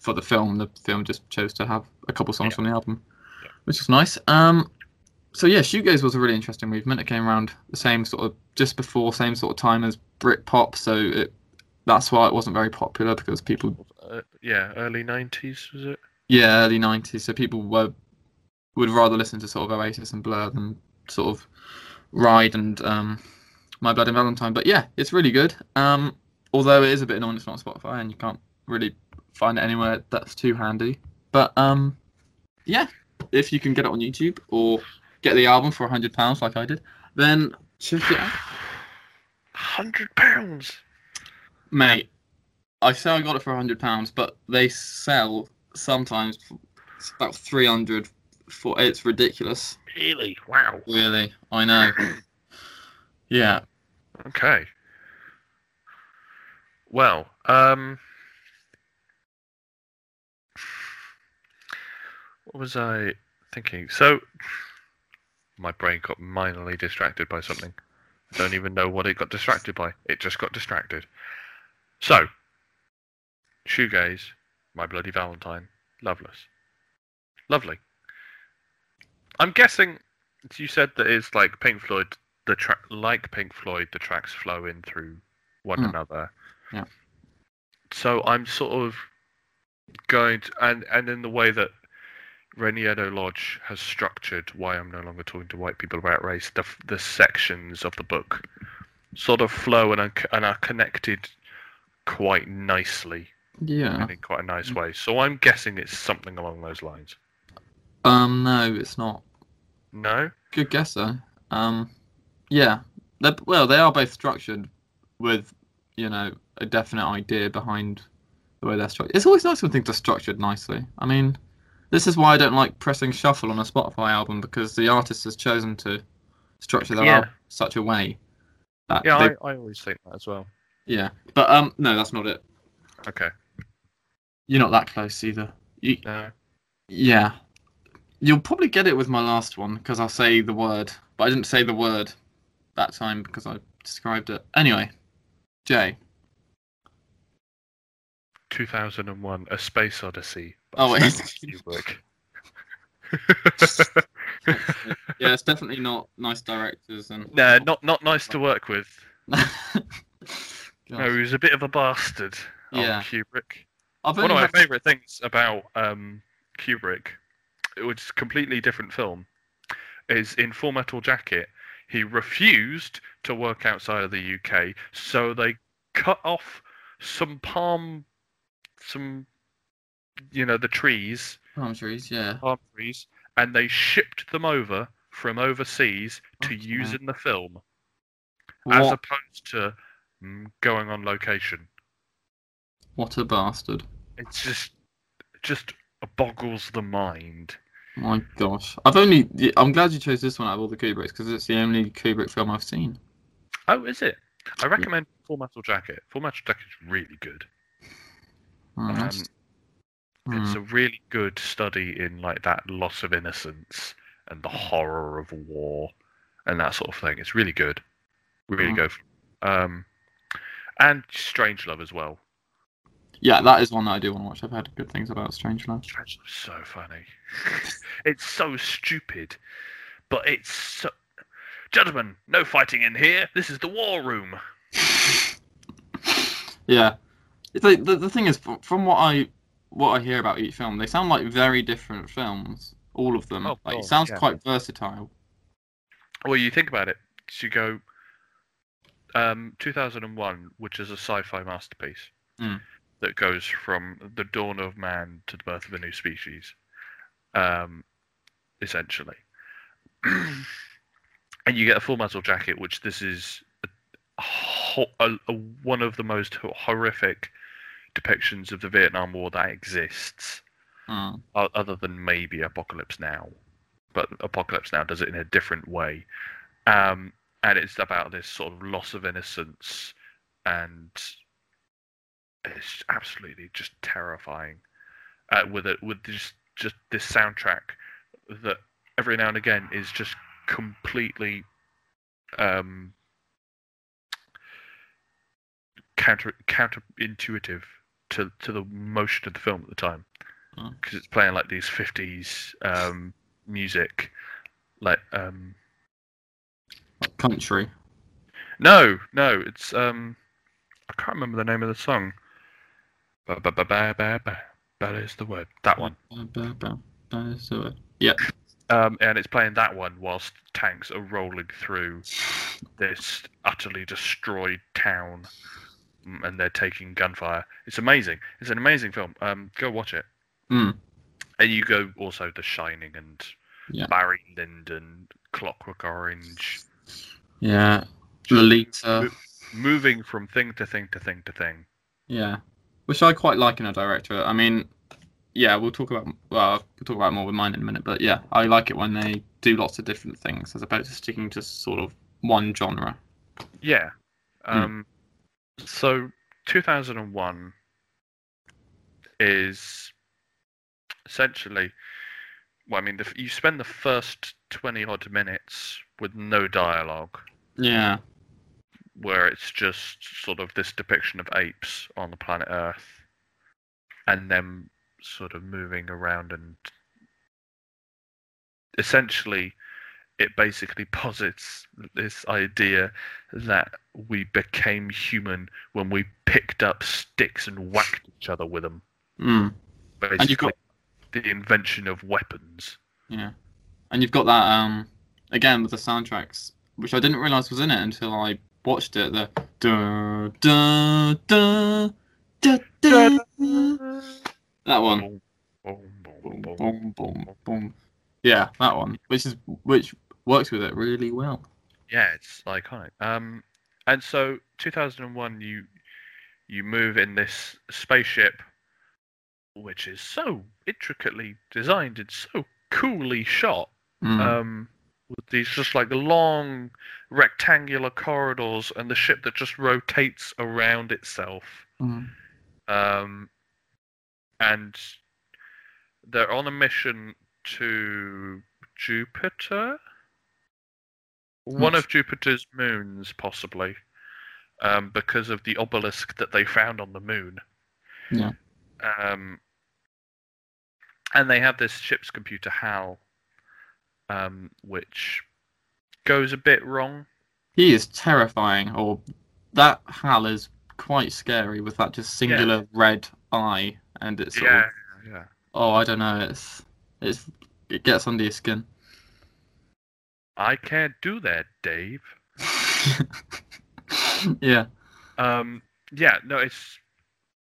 for the film. The film just chose to have a couple songs yeah. from the album, yeah. which is nice. Um, So yeah, shoegaze was a really interesting movement. It came around the same sort of, just before, same sort of time as Britpop, so it, that's why it wasn't very popular, because people... Uh, yeah, early nineties, was it? Yeah, early nineties, so people were would rather listen to sort of Oasis and Blur than sort of Ride and um, My Bloody Valentine, but yeah, it's really good. Um, although it is a bit annoying it's not on Spotify, and you can't really find it anywhere that's too handy. But um, yeah, if you can get it on YouTube, or... get the album for one hundred pounds like I did, then check it out. one hundred pounds? Mate, I say I got it for one hundred pounds, but they sell sometimes about three hundred for it's ridiculous. Really? Wow. Really, I know. Yeah. Okay. Well, um... what was I thinking? So... my brain got minorly distracted by something. I don't even know what it got distracted by. It just got distracted. So, shoegaze, My Bloody Valentine, Loveless. Lovely. I'm guessing you said that it's like Pink Floyd. The tra- like Pink Floyd, the tracks flow in through one mm. another. Yeah. So I'm sort of going to, and and in the way that Reniedo Lodge has structured Why I'm No Longer Talking to White People About Race, the the sections of the book sort of flow and are, and are connected quite nicely, yeah, and in quite a nice way. So I'm guessing it's something along those lines. Um, no, it's not. No? Good guess though. Um, yeah, They're, well, they are both structured with, you know, a definite idea behind the way they're structured. It's always nice when things are structured nicely. I mean. This is why I don't like pressing shuffle on a Spotify album, because the artist has chosen to structure their yeah. album in such a way. That yeah, they... I, I always think that as well. Yeah, but um, no, that's not it. Okay. You're not that close either. You... No. Yeah. You'll probably get it with my last one, because I'll say the word. But I didn't say the word that time, because I described it. Anyway, Jay. two thousand one: A Space Odyssey. Oh, it is. Yeah, it's definitely not nice directors and. No, not not nice to work with. No, he was a bit of a bastard. Yeah, Kubrick. I've One of my favourite to... things about um, Kubrick, which is a completely different film, is in Full Metal Jacket. He refused to work outside of the U K, so they cut off some palm, some. You know, the trees. Palm trees, yeah. Palm trees. And they shipped them over from overseas to okay. use in the film. What? As opposed to mm, going on location. What a bastard. It's just... just boggles the mind. My gosh. I've only... I'm glad you chose this one out of all the Kubricks, because it's the only Kubrick film I've seen. Oh, is it? I recommend Full Metal Jacket. Full Metal Jacket is really good. Mm-hmm. Um, mm. It's a really good study in like that loss of innocence and the horror of war and that sort of thing. It's really good, really mm. good. Um, and Strangelove as well. Yeah, that is one that I do want to watch. I've heard good things about Strangelove. Strangelove's so funny. It's so stupid, but it's so... Gentlemen, no fighting in here. This is the war room. Yeah. It's like, the, the thing is, from what I what I hear about each film, they sound like very different films, all of them. Oh, like, course, it sounds yeah. quite versatile. Well, you think about it. So you go um, two thousand one, which is a sci-fi masterpiece. Mm. That goes from the dawn of man to the birth of a new species, um, essentially. And you get a Full Metal Jacket, which this is a, a, a, one of the most horrific depictions of the Vietnam War that exists, mm. other than maybe Apocalypse Now. But Apocalypse Now does it in a different way. Um, and it's about this sort of loss of innocence and... It's absolutely just terrifying. Uh, with it, with just just this soundtrack that every now and again is just completely um, counter counterintuitive to to the motion of the film at the time, because oh. it's playing like these fifties um, music, like um, country. No, no, it's um, I can't remember the name of the song. Ba, ba, ba, ba, ba. That is the word. That one. Ba, ba, ba, that is the word. Yeah. Um, and it's playing that one whilst tanks are rolling through this utterly destroyed town, and they're taking gunfire. It's amazing. It's an amazing film. Um, go watch it. Mm. And you go also The Shining and yeah. Barry Lyndon, Clockwork Orange. Yeah. Lolita. Moving from thing to thing to thing to thing. Yeah. Which I quite like in a director. I mean, yeah, we'll talk about well, we'll talk about more with mine in a minute, but yeah, I like it when they do lots of different things as opposed to sticking to sort of one genre. Yeah. Um, mm. So two thousand one is essentially, well, I mean, the, you spend the first twenty-odd minutes with no dialogue. Yeah. Where it's just sort of this depiction of apes on the planet Earth, and them sort of moving around, and essentially it basically posits this idea that we became human when we picked up sticks and whacked each other with them. Mm. Basically, and you've got... the invention of weapons. Yeah, and you've got that um, again with the soundtracks, which I didn't realise was in it until I watched it. The da, da, da, da, da, da. That one. Boom, boom, boom, boom, boom, boom. Yeah, that one. Which is which works with it really well. Yeah, it's iconic. Um, and so two thousand one, you you move in this spaceship, which is so intricately designed and so coolly shot. Mm. Um. With these just like long rectangular corridors and the ship that just rotates around itself. Mm. Um, and they're on a mission to Jupiter? That's... One of Jupiter's moons, possibly, um, because of the obelisk that they found on the moon. Yeah. Um, and they have this ship's computer, H A L, Um, which goes a bit wrong. He is terrifying, or that H A L is quite scary with that just singular yeah. red eye, and it's sort yeah, of, yeah. Oh, I don't know, it's it's it gets under your skin. I can't do that, Dave. yeah. Um. Yeah. No. It's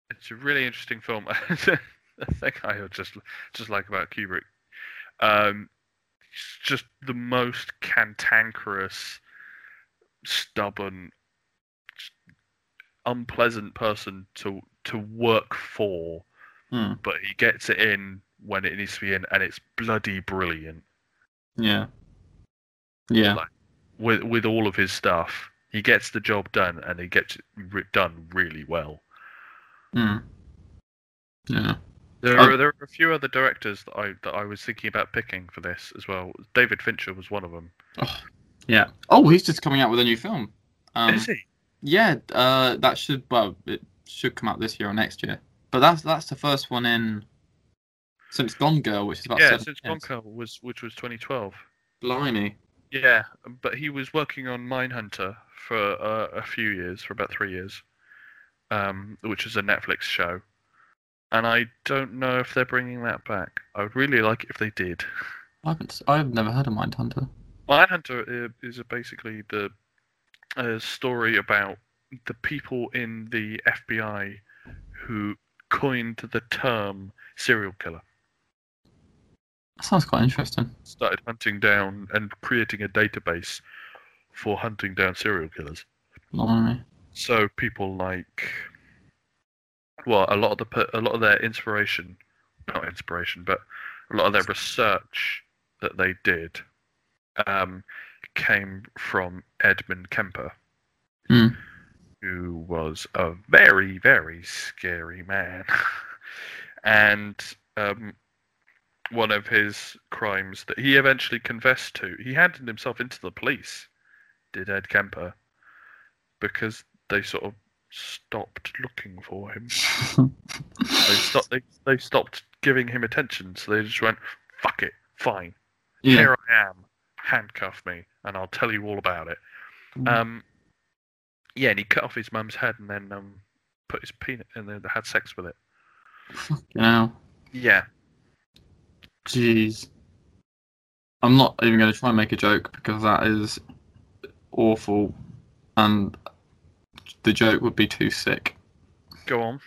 it's a really interesting film. I think I just just like about Kubrick. Um. It's just the most cantankerous, stubborn, unpleasant person to to work for, mm. but he gets it in when it needs to be in, and it's bloody brilliant. Yeah, yeah. Like, with with all of his stuff, he gets the job done, and he gets it done really well. Mm. Yeah. There are, there are a few other directors that I that I was thinking about picking for this as well. David Fincher was one of them. Oh, yeah. Oh, he's just coming out with a new film. Um, Is he? Yeah. Uh, that should well, it should come out this year or next year. But that's that's the first one in since Gone Girl, which is about yeah, seven since years. Gone Girl was which was twenty twelve. Blimey. Yeah, but he was working on Mindhunter for uh, a few years, for about three years, um, which is a Netflix show. And I don't know if they're bringing that back. I would really like it if they did. I haven't. I've never heard of Mindhunter. Mindhunter is basically the uh, story about the people in the F B I who coined the term serial killer. That sounds quite interesting. Started hunting down and creating a database for hunting down serial killers. Blimey. So people like. Well, a lot of the a lot of their inspiration, not inspiration, but a lot of their research that they did um, came from Edmund Kemper, mm. who was a very, very scary man. And um, one of his crimes that he eventually confessed to, he handed himself into the police, did Ed Kemper, because they sort of stopped looking for him. they, stopped, they, they stopped giving him attention, so they just went, fuck it, fine. Yeah. Here I am, handcuff me, and I'll tell you all about it. Mm. Um, yeah, and he cut off his mum's head and then um, put his peanut in there and had sex with it. Fucking hell. Yeah. Jeez. I'm not even going to try and make a joke because that is awful and the joke would be too sick. Go on.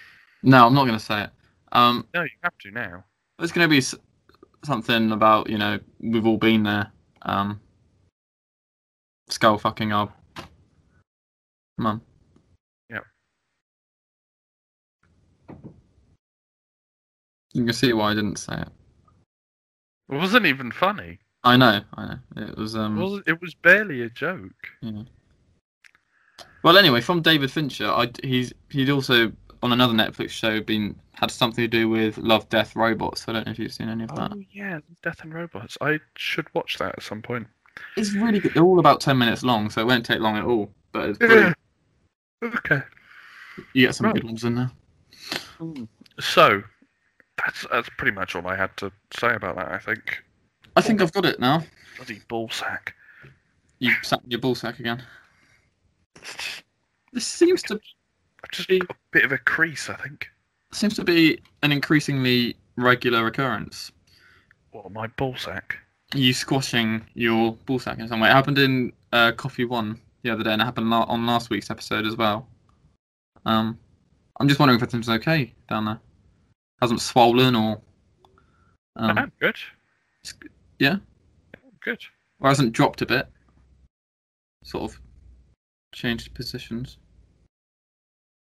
No, I'm not going to say it. Um, no, you have to now. It's going to be s- something about, you know, we've all been there. Um, skull fucking up. Mum. Yeah. You can see why I didn't say it. It wasn't even funny. I know, I know. It was. Um, it was, it was barely a joke. Yeah. Well, anyway, from David Fincher, I, he's he'd also on another Netflix show been had something to do with Love, Death, Robots. I don't know if you've seen any of that. Oh yeah, Death and Robots. I should watch that at some point. It's really good. They're all about ten minutes long, so it won't take long at all. But it's brilliant. Yeah. Okay. You get some right. good ones in there. So that's that's pretty much all I had to say about that. I think. I think oh, I've got it now. Bloody ballsack! You sacked your ballsack again. This seems to I've just be got a bit of a crease, I think. Seems to be an increasingly regular occurrence. What, my ballsack? You squashing your ballsack in some way. It happened in uh, Coffee One the other day, and it happened la- on last week's episode as well. Um, I'm just wondering if everything's okay down there. Hasn't swollen or. Um, I'm good. Yeah? I'm good. Or hasn't dropped a bit. Sort of. Changed positions.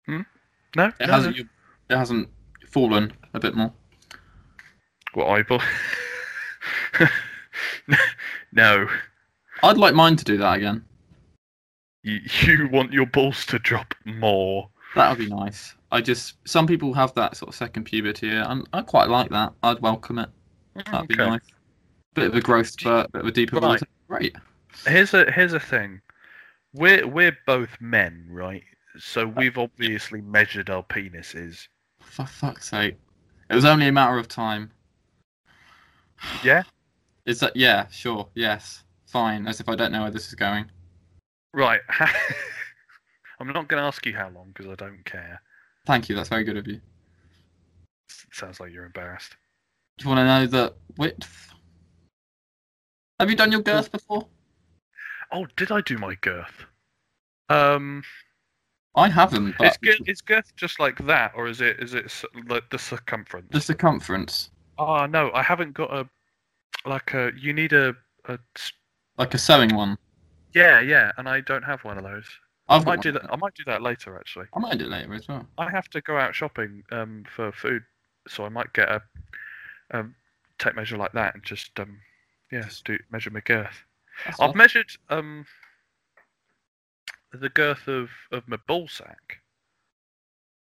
Hmm? No, it no, hasn't. No. It hasn't fallen a bit more. What eyeball? No. I'd like mine to do that again. You, you want your balls to drop more? That would be nice. I just some people have that sort of second puberty, and I quite like that. I'd welcome it. That'd okay. be nice. Bit of a growth spurt, bit of a deeper. Right. Great. Here's a here's a thing. We're we're both men, right? So we've obviously measured our penises. For fuck's sake! It was only a matter of time. Yeah. Is that yeah? Sure. Yes. Fine. As if I don't know where this is going. Right. I'm not going to ask you how long because I don't care. Thank you. That's very good of you. Sounds like you're embarrassed. Do you want to know the width? Have you done your girth before? Oh, did I do my girth? Um, I haven't. But... Is, girth, is girth just like that, or is it is it like the circumference? The circumference. Oh, no, I haven't got a like a. You need a, a like a sewing one. Yeah, yeah, and I don't have one of those. I've I might do that. I might do that later, actually. I might do it later as well. I have to go out shopping um for food, so I might get a um tape measure like that and just um yeah just do measure my girth. That's I've awesome. measured um, the girth of, of my ballsack.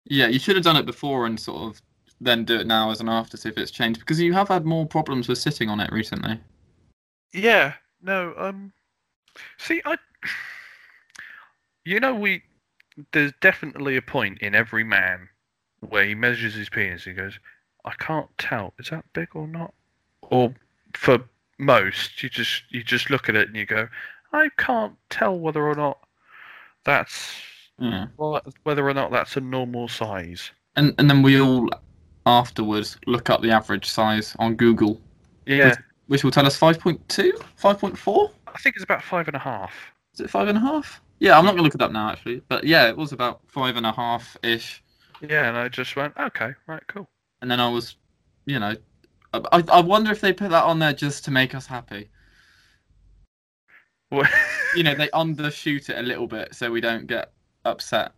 Yeah, you should have done it before and sort of then do it now as an after, see if it's changed, because you have had more problems with sitting on it recently. Yeah, no, um, see, I, you know, we, there's definitely a point in every man where he measures his penis and goes, I can't tell, is that big or not? Or for most, you just, you just look at it and you go, I can't tell whether or not that's, yeah. whether or not that's a normal size. And and then we all afterwards look up the average size on Google. Yeah. Which, which will tell us five point two, five point four? I think it's about five and a half. Is it five and a half? Yeah, I'm not going to look it up now, actually. But yeah, it was about five and a half-ish. Yeah, and I just went, okay, right, cool. And then I was, you know, I I wonder if they put that on there just to make us happy. What? You know, they undershoot it a little bit so we don't get upset.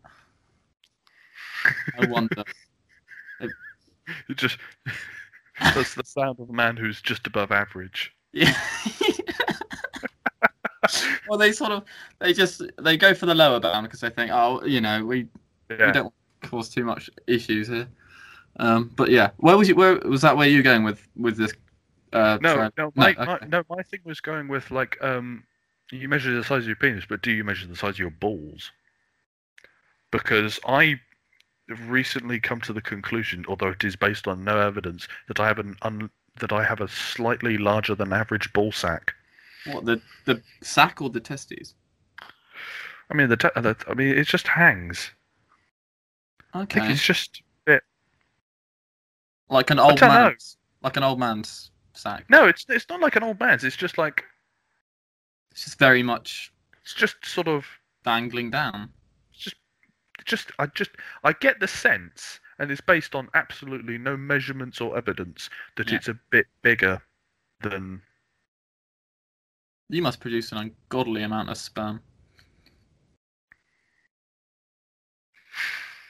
I wonder. It just that's the sound of a man who's just above average. Yeah. Well, they sort of they just they go for the lower bound because they think, oh, you know, we, yeah. we don't want to cause too much issues here. Um, but yeah, where was you? Where was that? Where you going with with this? Uh, no, trend? no, my, no, okay. my, no. My thing was going with like um, you measure the size of your penis, but do you measure the size of your balls? Because I. recently come to the conclusion, although it is based on no evidence, that I have an un, that I have a slightly larger than average ball sack. What, the the sack or the testes? I mean the, te- the I mean it just hangs. Okay. I think it's just a bit like an old man's know. like an old man's sack. No, it's it's not like an old man's. It's just like it's just very much. It's just sort of dangling down. Just, I just, I get the sense, and it's based on absolutely no measurements or evidence, that yeah. it's a bit bigger than. You must produce an ungodly amount of sperm.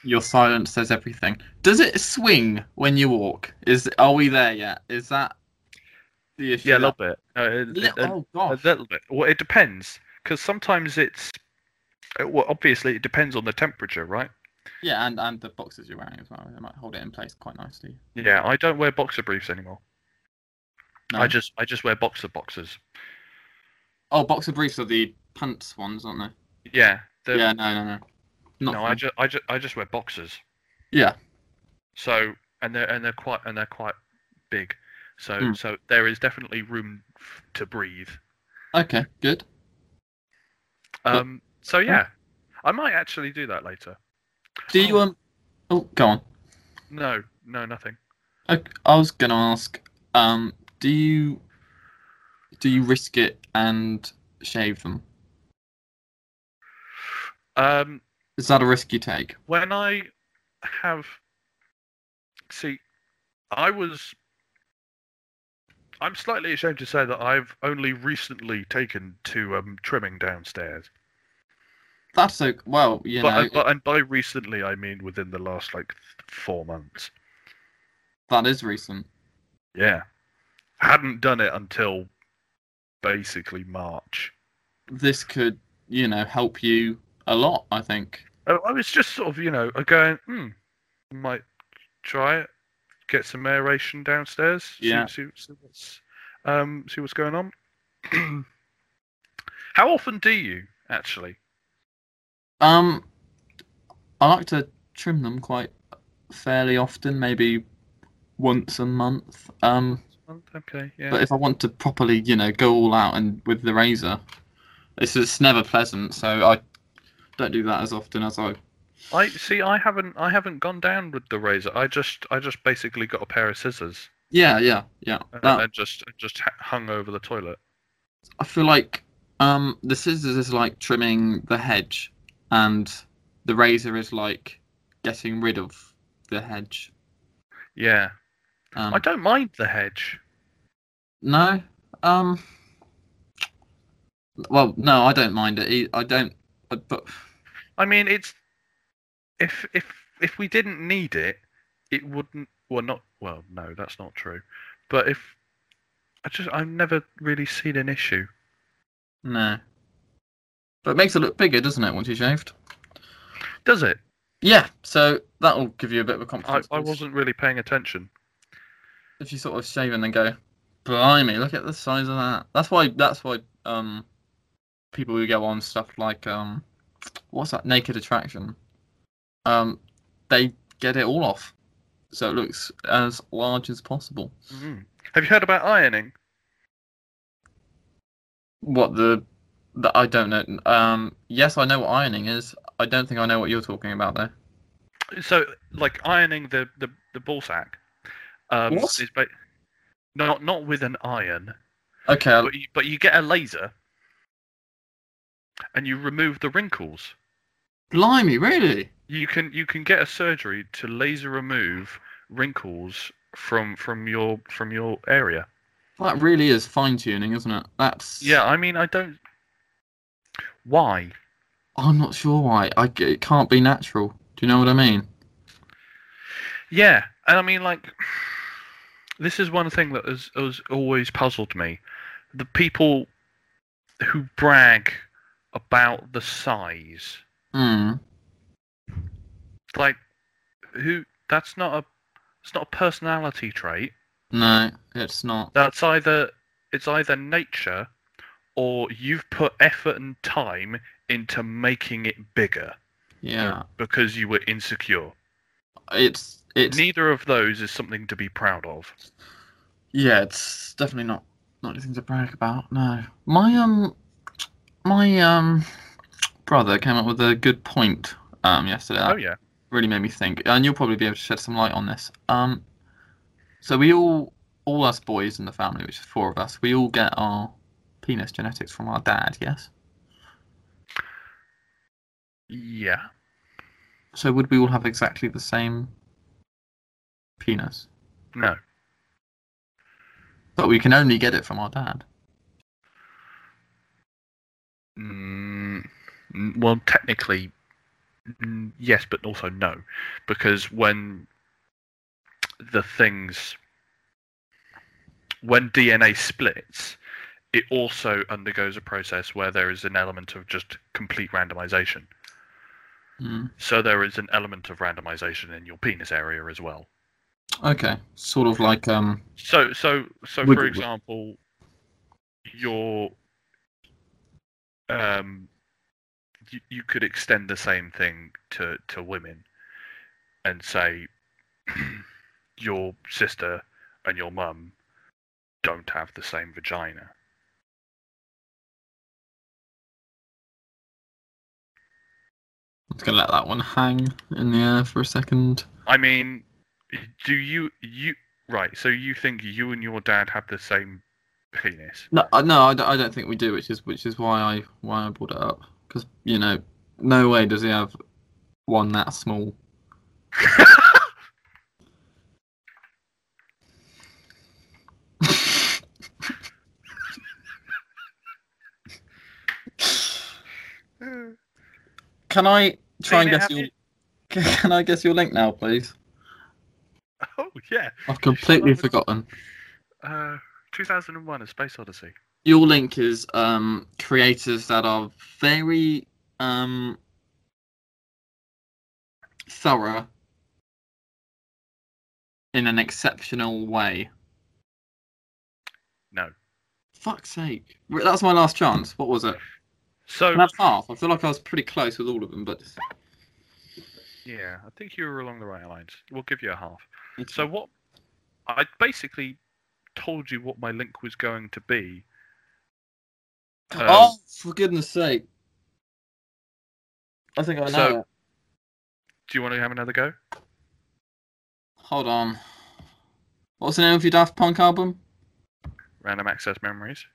Your silence says everything. Does it swing when you walk? Is are we there yet? Is that the issue? Yeah, a little bit. Uh, little, a, oh gosh. A little bit. Well, it depends, because sometimes it's. Well, obviously, it depends on the temperature, right? Yeah, and, and the boxers you're wearing as well. They might hold it in place quite nicely. Yeah, I don't wear boxer briefs anymore. No? I just I just wear boxer boxers. Oh, boxer briefs are the pants ones, aren't they? Yeah. They're... Yeah, no, no, no. Not no, I just, I, just, I just wear boxers. Yeah. So, and they're, and they're, quite, and they're quite big. So, mm. so there is definitely room to breathe. Okay, good. Um... Well, So yeah, I might actually do that later. Do you um? Oh, go on. No, no, nothing. I, I was gonna ask, um, do you do you risk it and shave them? Um, is that a risk you take? When I have, see, I was. I'm slightly ashamed to say that I've only recently taken to um trimming downstairs. That's a well, you but, know. But, and by recently, I mean within the last like four months. That is recent. Yeah, hadn't done it until basically March. This could, you know, help you a lot. I think. I, I was just sort of, you know, going, hmm, might try it, get some aeration downstairs. Yeah. See, see, see what's, um, see what's going on. How often do you actually? Um, I like to trim them quite fairly often, maybe once a month. Um, okay, yeah. But if I want to properly, you know, go all out and with the razor, it's just never pleasant. So I don't do that as often as I. I see. I haven't. I haven't gone down with the razor. I just. I just basically got a pair of scissors. Yeah, yeah, yeah. And that... I just just hung over the toilet. I feel like um the scissors is like trimming the hedge. And the razor is like getting rid of the hedge. Yeah, um, I don't mind the hedge. No, um, well, no, I don't mind it. I don't, but I mean, it's if if if we didn't need it, it wouldn't. Well, not well. No, that's not true. But if I just, I've never really seen an issue. No. But it makes it look bigger, doesn't it, once you shaved? Does it? Yeah, so that'll give you a bit of a confidence. I, I wasn't really paying attention. If you sort of shave and then go, blimey, look at the size of that. That's why. That's why. Um, people who go on stuff like um, what's that? Naked Attraction. Um, they get it all off, so it looks as large as possible. Mm-hmm. Have you heard about ironing? What the? the I don't know. Um, yes, I know what ironing is. I don't think I know what you're talking about though. So, like ironing the the the ball sack. Um, what? Is ba- not not with an iron. Okay. But you, but you get a laser, and you remove the wrinkles. Blimey, really? You can you can get a surgery to laser remove wrinkles from from your from your area. That really is fine tuning, isn't it? That's yeah. I mean, I don't. Why? I'm not sure why. I it can't be natural. Do you know what I mean? Yeah, and I mean like. This is one thing that has, has always puzzled me. The people who brag about the size. Mm. Like, who... That's not a... It's not a personality trait. No, it's not. That's either... It's either nature, or you've put effort and time into making it bigger. Yeah. Because you were insecure. It's... It's, Neither of those is something to be proud of. Yeah, it's definitely not, not anything to brag about, no. My um my um brother came up with a good point um yesterday. Oh yeah. Really made me think. And you'll probably be able to shed some light on this. Um so we all all us boys in the family, which is four of us, we all get our penis genetics from our dad, yes? Yeah. So would we all have exactly the same penis? No. But we can only get it from our dad. Mm, well, technically, yes, but also no. Because when the things... When D N A splits, it also undergoes a process where there is an element of just complete randomization. Mm. So there is an element of randomization in your penis area as well. Okay, sort of like um. So, so, so, for example, your um, you, you could extend the same thing to, to women, and say your sister and your mum don't have the same vagina. I'm just gonna let that one hang in the air for a second. I mean. Do you you right? So you think you and your dad have the same penis? No, no, I don't, I don't think we do. Which is which is why I why I brought it up, because you know, no way does he have one that small. Can I try and guess your? Can I guess your link now, please? Oh, yeah. I've completely forgotten. Uh, two thousand one, A Space Odyssey. Your link is um, creators that are very um, thorough in an exceptional way. No. Fuck's sake. That's my last chance. What was it? So. And that's half. I feel like I was pretty close with all of them, but... Yeah, I think you were along the right lines. We'll give you a half. So what I basically told you what my link was going to be. Um, oh, for goodness sake. I think I know so, it. Do you want to have another go? Hold on. What's the name of your Daft Punk album? Random Access Memories.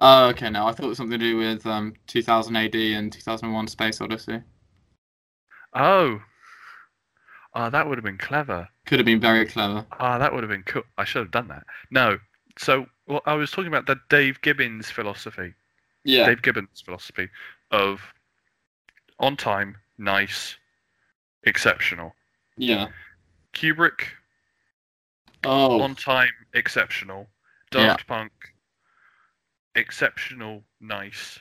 Oh, okay, no. I thought it was something to do with um, two thousand A D and two thousand one Space Odyssey. Oh. Oh, that would have been clever. Could have been very clever. Ah, oh, that would have been cool. I should have done that. No. So, well, I was talking about the Dave Gibbons philosophy. Yeah. Dave Gibbons philosophy of on time, nice, exceptional. Yeah. Kubrick. Oh. On time, exceptional. Daft yeah. Punk. Exceptional, nice.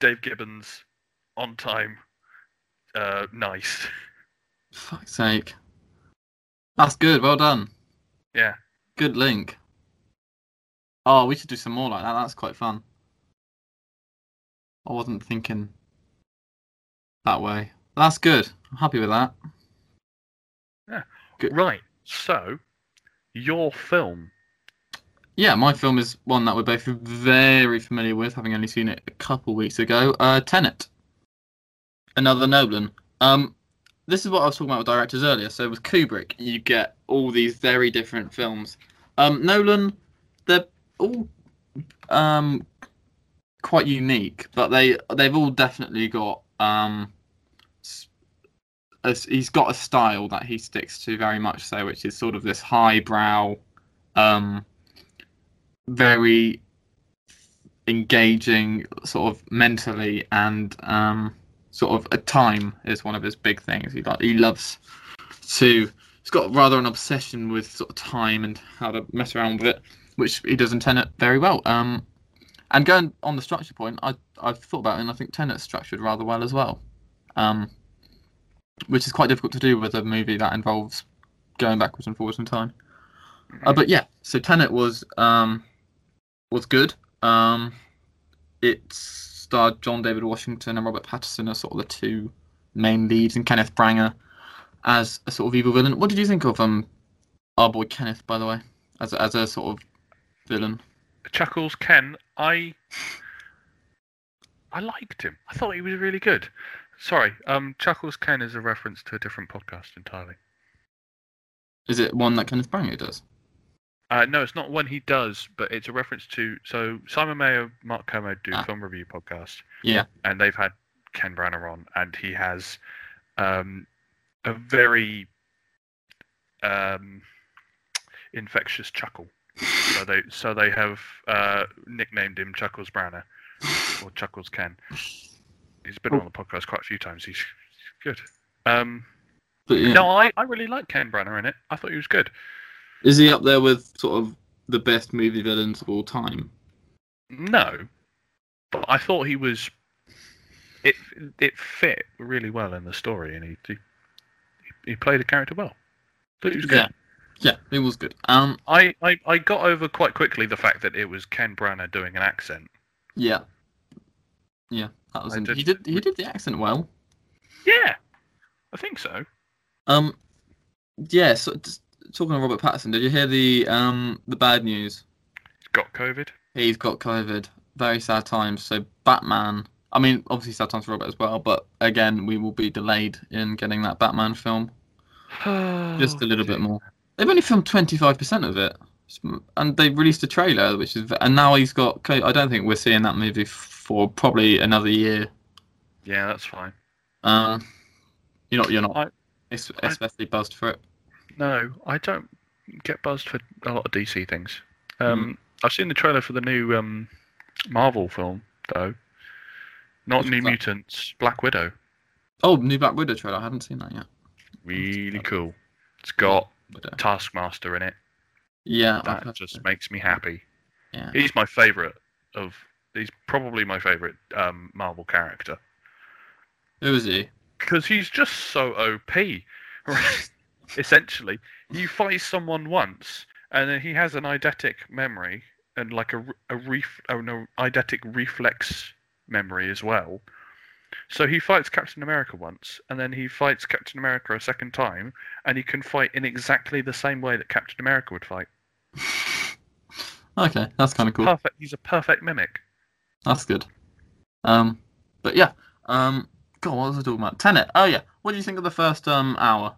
Dave Gibbons. On time. uh, nice. Fuck's sake. That's good. Well done. Yeah. Good link. Oh, we should do some more like that. That's quite fun. I wasn't thinking that way. That's good. I'm happy with that. Yeah. Good. Right. So, your film. Yeah, my film is one that we're both very familiar with, having only seen it a couple weeks ago. Uh, Tenet. Another Nolan. Um, this is what I was talking about with directors earlier. So with Kubrick, you get all these very different films. Um, Nolan, they're all um, quite unique, but they they've all definitely got. Um, a, he's got a style that he sticks to very much so, which is sort of this highbrow, um, very engaging, sort of mentally and. Um, Sort of a time is one of his big things. He like he loves to. He's got rather an obsession with sort of time and how to mess around with it, which he does in Tenet very well. Um, and going on the structure point, I I've thought about it, and I think Tenet's structured rather well as well, um, which is quite difficult to do with a movie that involves going backwards and forwards in time. Uh, but yeah, so Tenet was um, was good. Um, it's. Starred John David Washington and Robert Pattinson as sort of the two main leads, and Kenneth Branagh as a sort of evil villain. What did you think of um our boy Kenneth, by the way, as a, as a sort of villain? Chuckles, Ken. I I liked him. I thought he was really good. Sorry, um, Chuckles, Ken is a reference to a different podcast entirely. Is it one that Kenneth Branagh does? Uh, no, it's not one he does, but it's a reference to... So, Simon Mayo, Mark Kermode do ah. film review podcast. Yeah. And they've had Ken Branagh on, and he has um, a very um, infectious chuckle. so, they, so they have uh, nicknamed him Chuckles Branagh, or Chuckles Ken. He's been oh. on the podcast quite a few times. He's good. Um, but, yeah. No, I, I really like Ken Branagh in it. I thought he was good. Is he up there with sort of the best movie villains of all time? No, but I thought he was. It it fit really well in the story, and he he, he played a character well. But it was good. Yeah, yeah, it was good. Um, I, I, I got over quite quickly the fact that it was Ken Branagh doing an accent. Yeah, yeah, that was. Did, he did he did the accent well. Yeah, I think so. Um, yeah, so. Just, Talking to Robert Pattinson, did you hear the um the bad news? He's got COVID. He's got COVID. Very sad times. So Batman. I mean, obviously sad times for Robert as well, but again, we will be delayed in getting that Batman film. Just a little bit more. They've only filmed twenty-five percent of it, and they released a trailer, which is and now he's got COVID. I don't think we're seeing that movie for probably another year. Yeah, that's fine. Um, you're not. You're not. I, especially I, buzzed for it. No, I don't get buzzed for a lot of D C things. Um, mm. I've seen the trailer for the new um, Marvel film, though. Not Which New Mutants, Black Widow. Oh, new Black Widow trailer. I haven't seen that yet. Really cool. It's got Widow. Taskmaster in it. Yeah. That just makes me happy. Yeah. He's my favourite of... He's probably my favourite um, Marvel character. Who is he? Because he's just so O P. Right? Essentially, you fight someone once, and then he has an eidetic memory and like a a ref oh no eidetic reflex memory as well. So he fights Captain America once, and then he fights Captain America a second time, and he can fight in exactly the same way that Captain America would fight. Okay, that's kind of cool. Perfect. He's a perfect mimic. That's good. Um, but yeah. Um, God, what was I talking about? Tenet. Oh yeah. What do you think of the first um hour?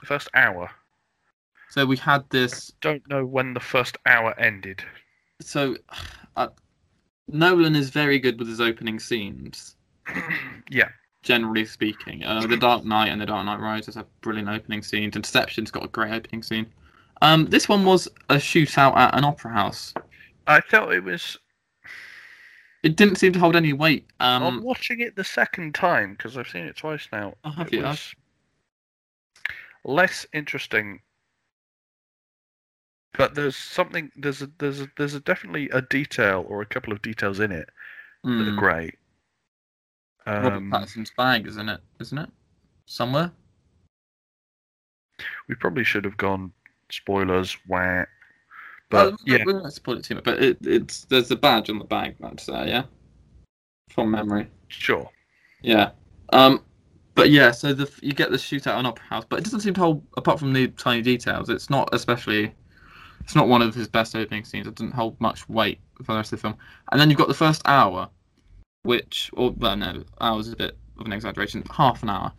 The first hour. So we had this. I don't know when the first hour ended. So uh, Nolan is very good with his opening scenes. Yeah. Generally speaking, uh, The Dark Knight and The Dark Knight Rises have brilliant opening scenes. Inception's got a great opening scene. Um, this one was a shootout at an opera house. I thought it was. It didn't seem to hold any weight. Um, I'm watching it the second time because I've seen it twice now. Oh, have it you? Was... less interesting, but there's something there's a, there's a, there's a definitely a detail or a couple of details in it mm. that are great. um, Robert Pattinson's bag, isn't it? Isn't it? Somewhere. We probably should have gone spoilers. Where, but oh, yeah, we won't spoil it too much. But it, it's there's a badge on the bag that's there, yeah, from memory. Sure. Yeah. Um. But yeah, so the you get the shootout on Opera House, but it doesn't seem to hold, apart from the tiny details. It's not especially. It's not one of his best opening scenes. It doesn't hold much weight for the rest of the film. And then you've got the first hour, which, or well, no, hour's a bit of an exaggeration, half an hour,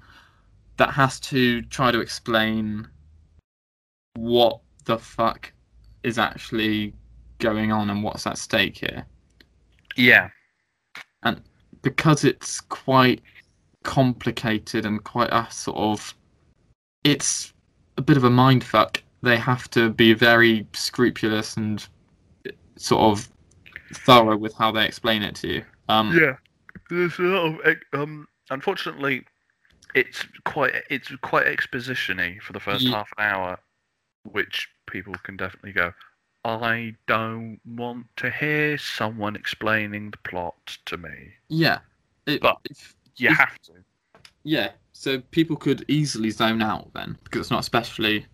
that has to try to explain what the fuck is actually going on and what's at stake here. Yeah. And because it's quite complicated and quite a sort of, it's a bit of a mindfuck. They have to be very scrupulous and sort of thorough with how they explain it to you. Um, yeah, there's a lot of um. Unfortunately, it's quite it's quite exposition-y for the first yeah. half an hour, which people can definitely go, I don't want to hear someone explaining the plot to me. Yeah, it, but if, you if, have to. Yeah, so people could easily zone out then because it's not especially.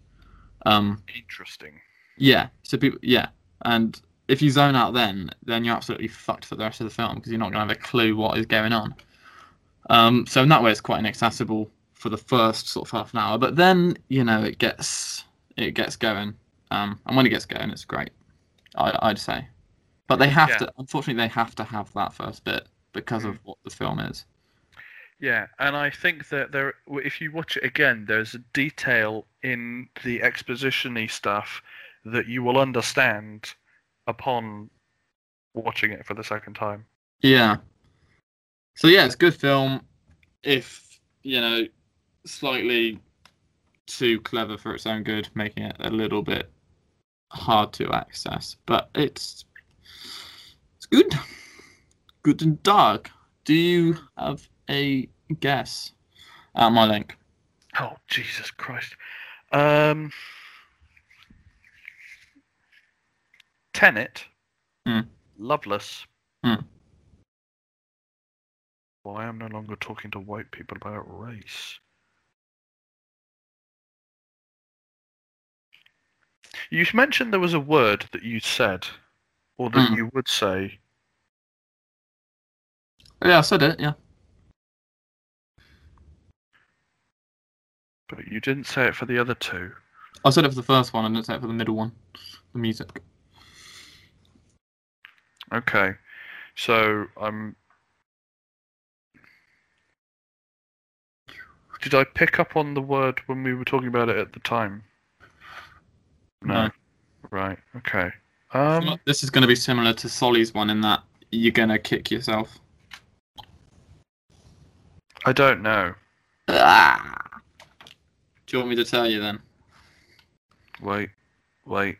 Um, Interesting. Yeah. So people. Yeah. And if you zone out, then then you're absolutely fucked for the rest of the film because you're not going to have a clue what is going on. Um. So in that way, it's quite inaccessible for the first sort of half an hour. But then you know it gets it gets going. Um. And when it gets going, it's great. I, I'd say. But they have yeah. to. Unfortunately, they have to have that first bit because mm. of what the film is. Yeah, and I think that there, if you watch it again, there's a detail in the exposition-y stuff that you will understand upon watching it for the second time. Yeah. So yeah, it's a good film if, you know, slightly too clever for its own good, making it a little bit hard to access. But it's, it's good. Good and dark. Do you have a guess at my link? Oh, Jesus Christ. Um, Tenet. Mm. Loveless. Mm. Why I'm No Longer Talking to White People About Race. You mentioned there was a word that you said, or that mm. you would say. Yeah, I said it, yeah. But you didn't say it for the other two. I said it for the first one, I didn't say it for the middle one. The music. Okay. So, um... did I pick up on the word when we were talking about it at the time? No. no. Right, okay. Um, this is going to be similar to Solly's one in that you're going to kick yourself. I don't know. Ah. Do you want me to tell you then? Wait, wait,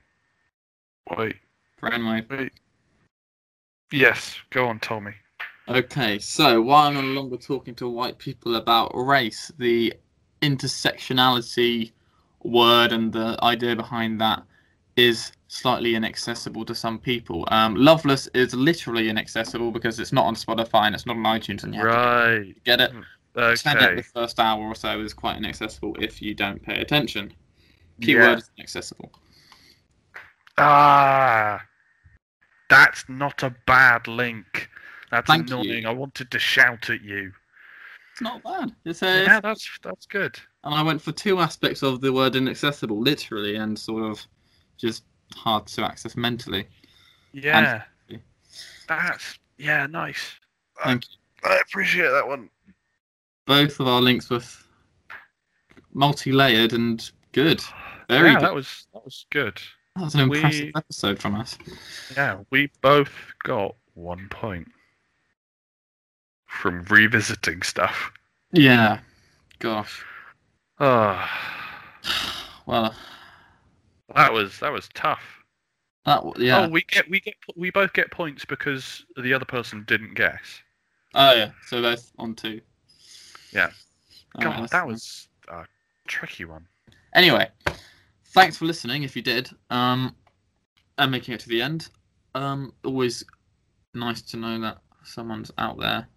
wait. Brainwave. Wait. Yes, go on, tell me. Okay, so while I'm no longer talking to white people about race, the intersectionality word and the idea behind that is slightly inaccessible to some people. Um, Loveless is literally inaccessible because it's not on Spotify and it's not on iTunes, and you have right. to get it. Okay. Tenet, the first hour or so is quite inaccessible if you don't pay attention. Keyword yeah. is inaccessible. Ah, that's not a bad link. That's Thank annoying. You. I wanted to shout at you. It's not bad. It's a, yeah, that's that's good. And I went for two aspects of the word inaccessible, literally, and sort of just hard to access mentally. Yeah. And... That's, yeah, nice. Thank I, you. I appreciate that one. Both of our links were multi-layered and good. Very yeah, good. that was that was good. That was an we, impressive episode from us. Yeah, we both got one point from revisiting stuff. Yeah, gosh. Ah, oh. Well, that was that was tough. That yeah. Oh, we get we get we both get points because the other person didn't guess. Oh yeah, so both on two. Yeah. God, right, that was a tricky one. Anyway, thanks for listening, if you did, um, and making it to the end. Um, always nice to know that someone's out there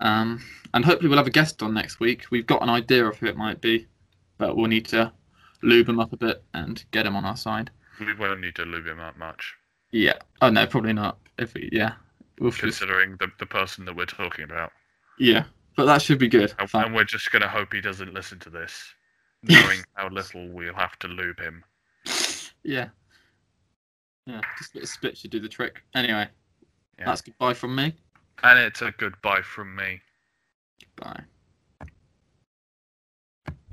Um, and hopefully we'll have a guest on next week. We've got an idea of who it might be, but we'll need to lube him up a bit and get him on our side. We won't need to lube him up much. Yeah. Oh, no, probably not. If we, yeah. We'll Considering just... the, the person that we're talking about. Yeah, but that should be good. And, and we're just going to hope he doesn't listen to this, knowing how little we'll have to lube him. Yeah. Yeah, just a bit of spit should do the trick. Anyway, yeah. That's goodbye from me. And it's a goodbye from me. Goodbye.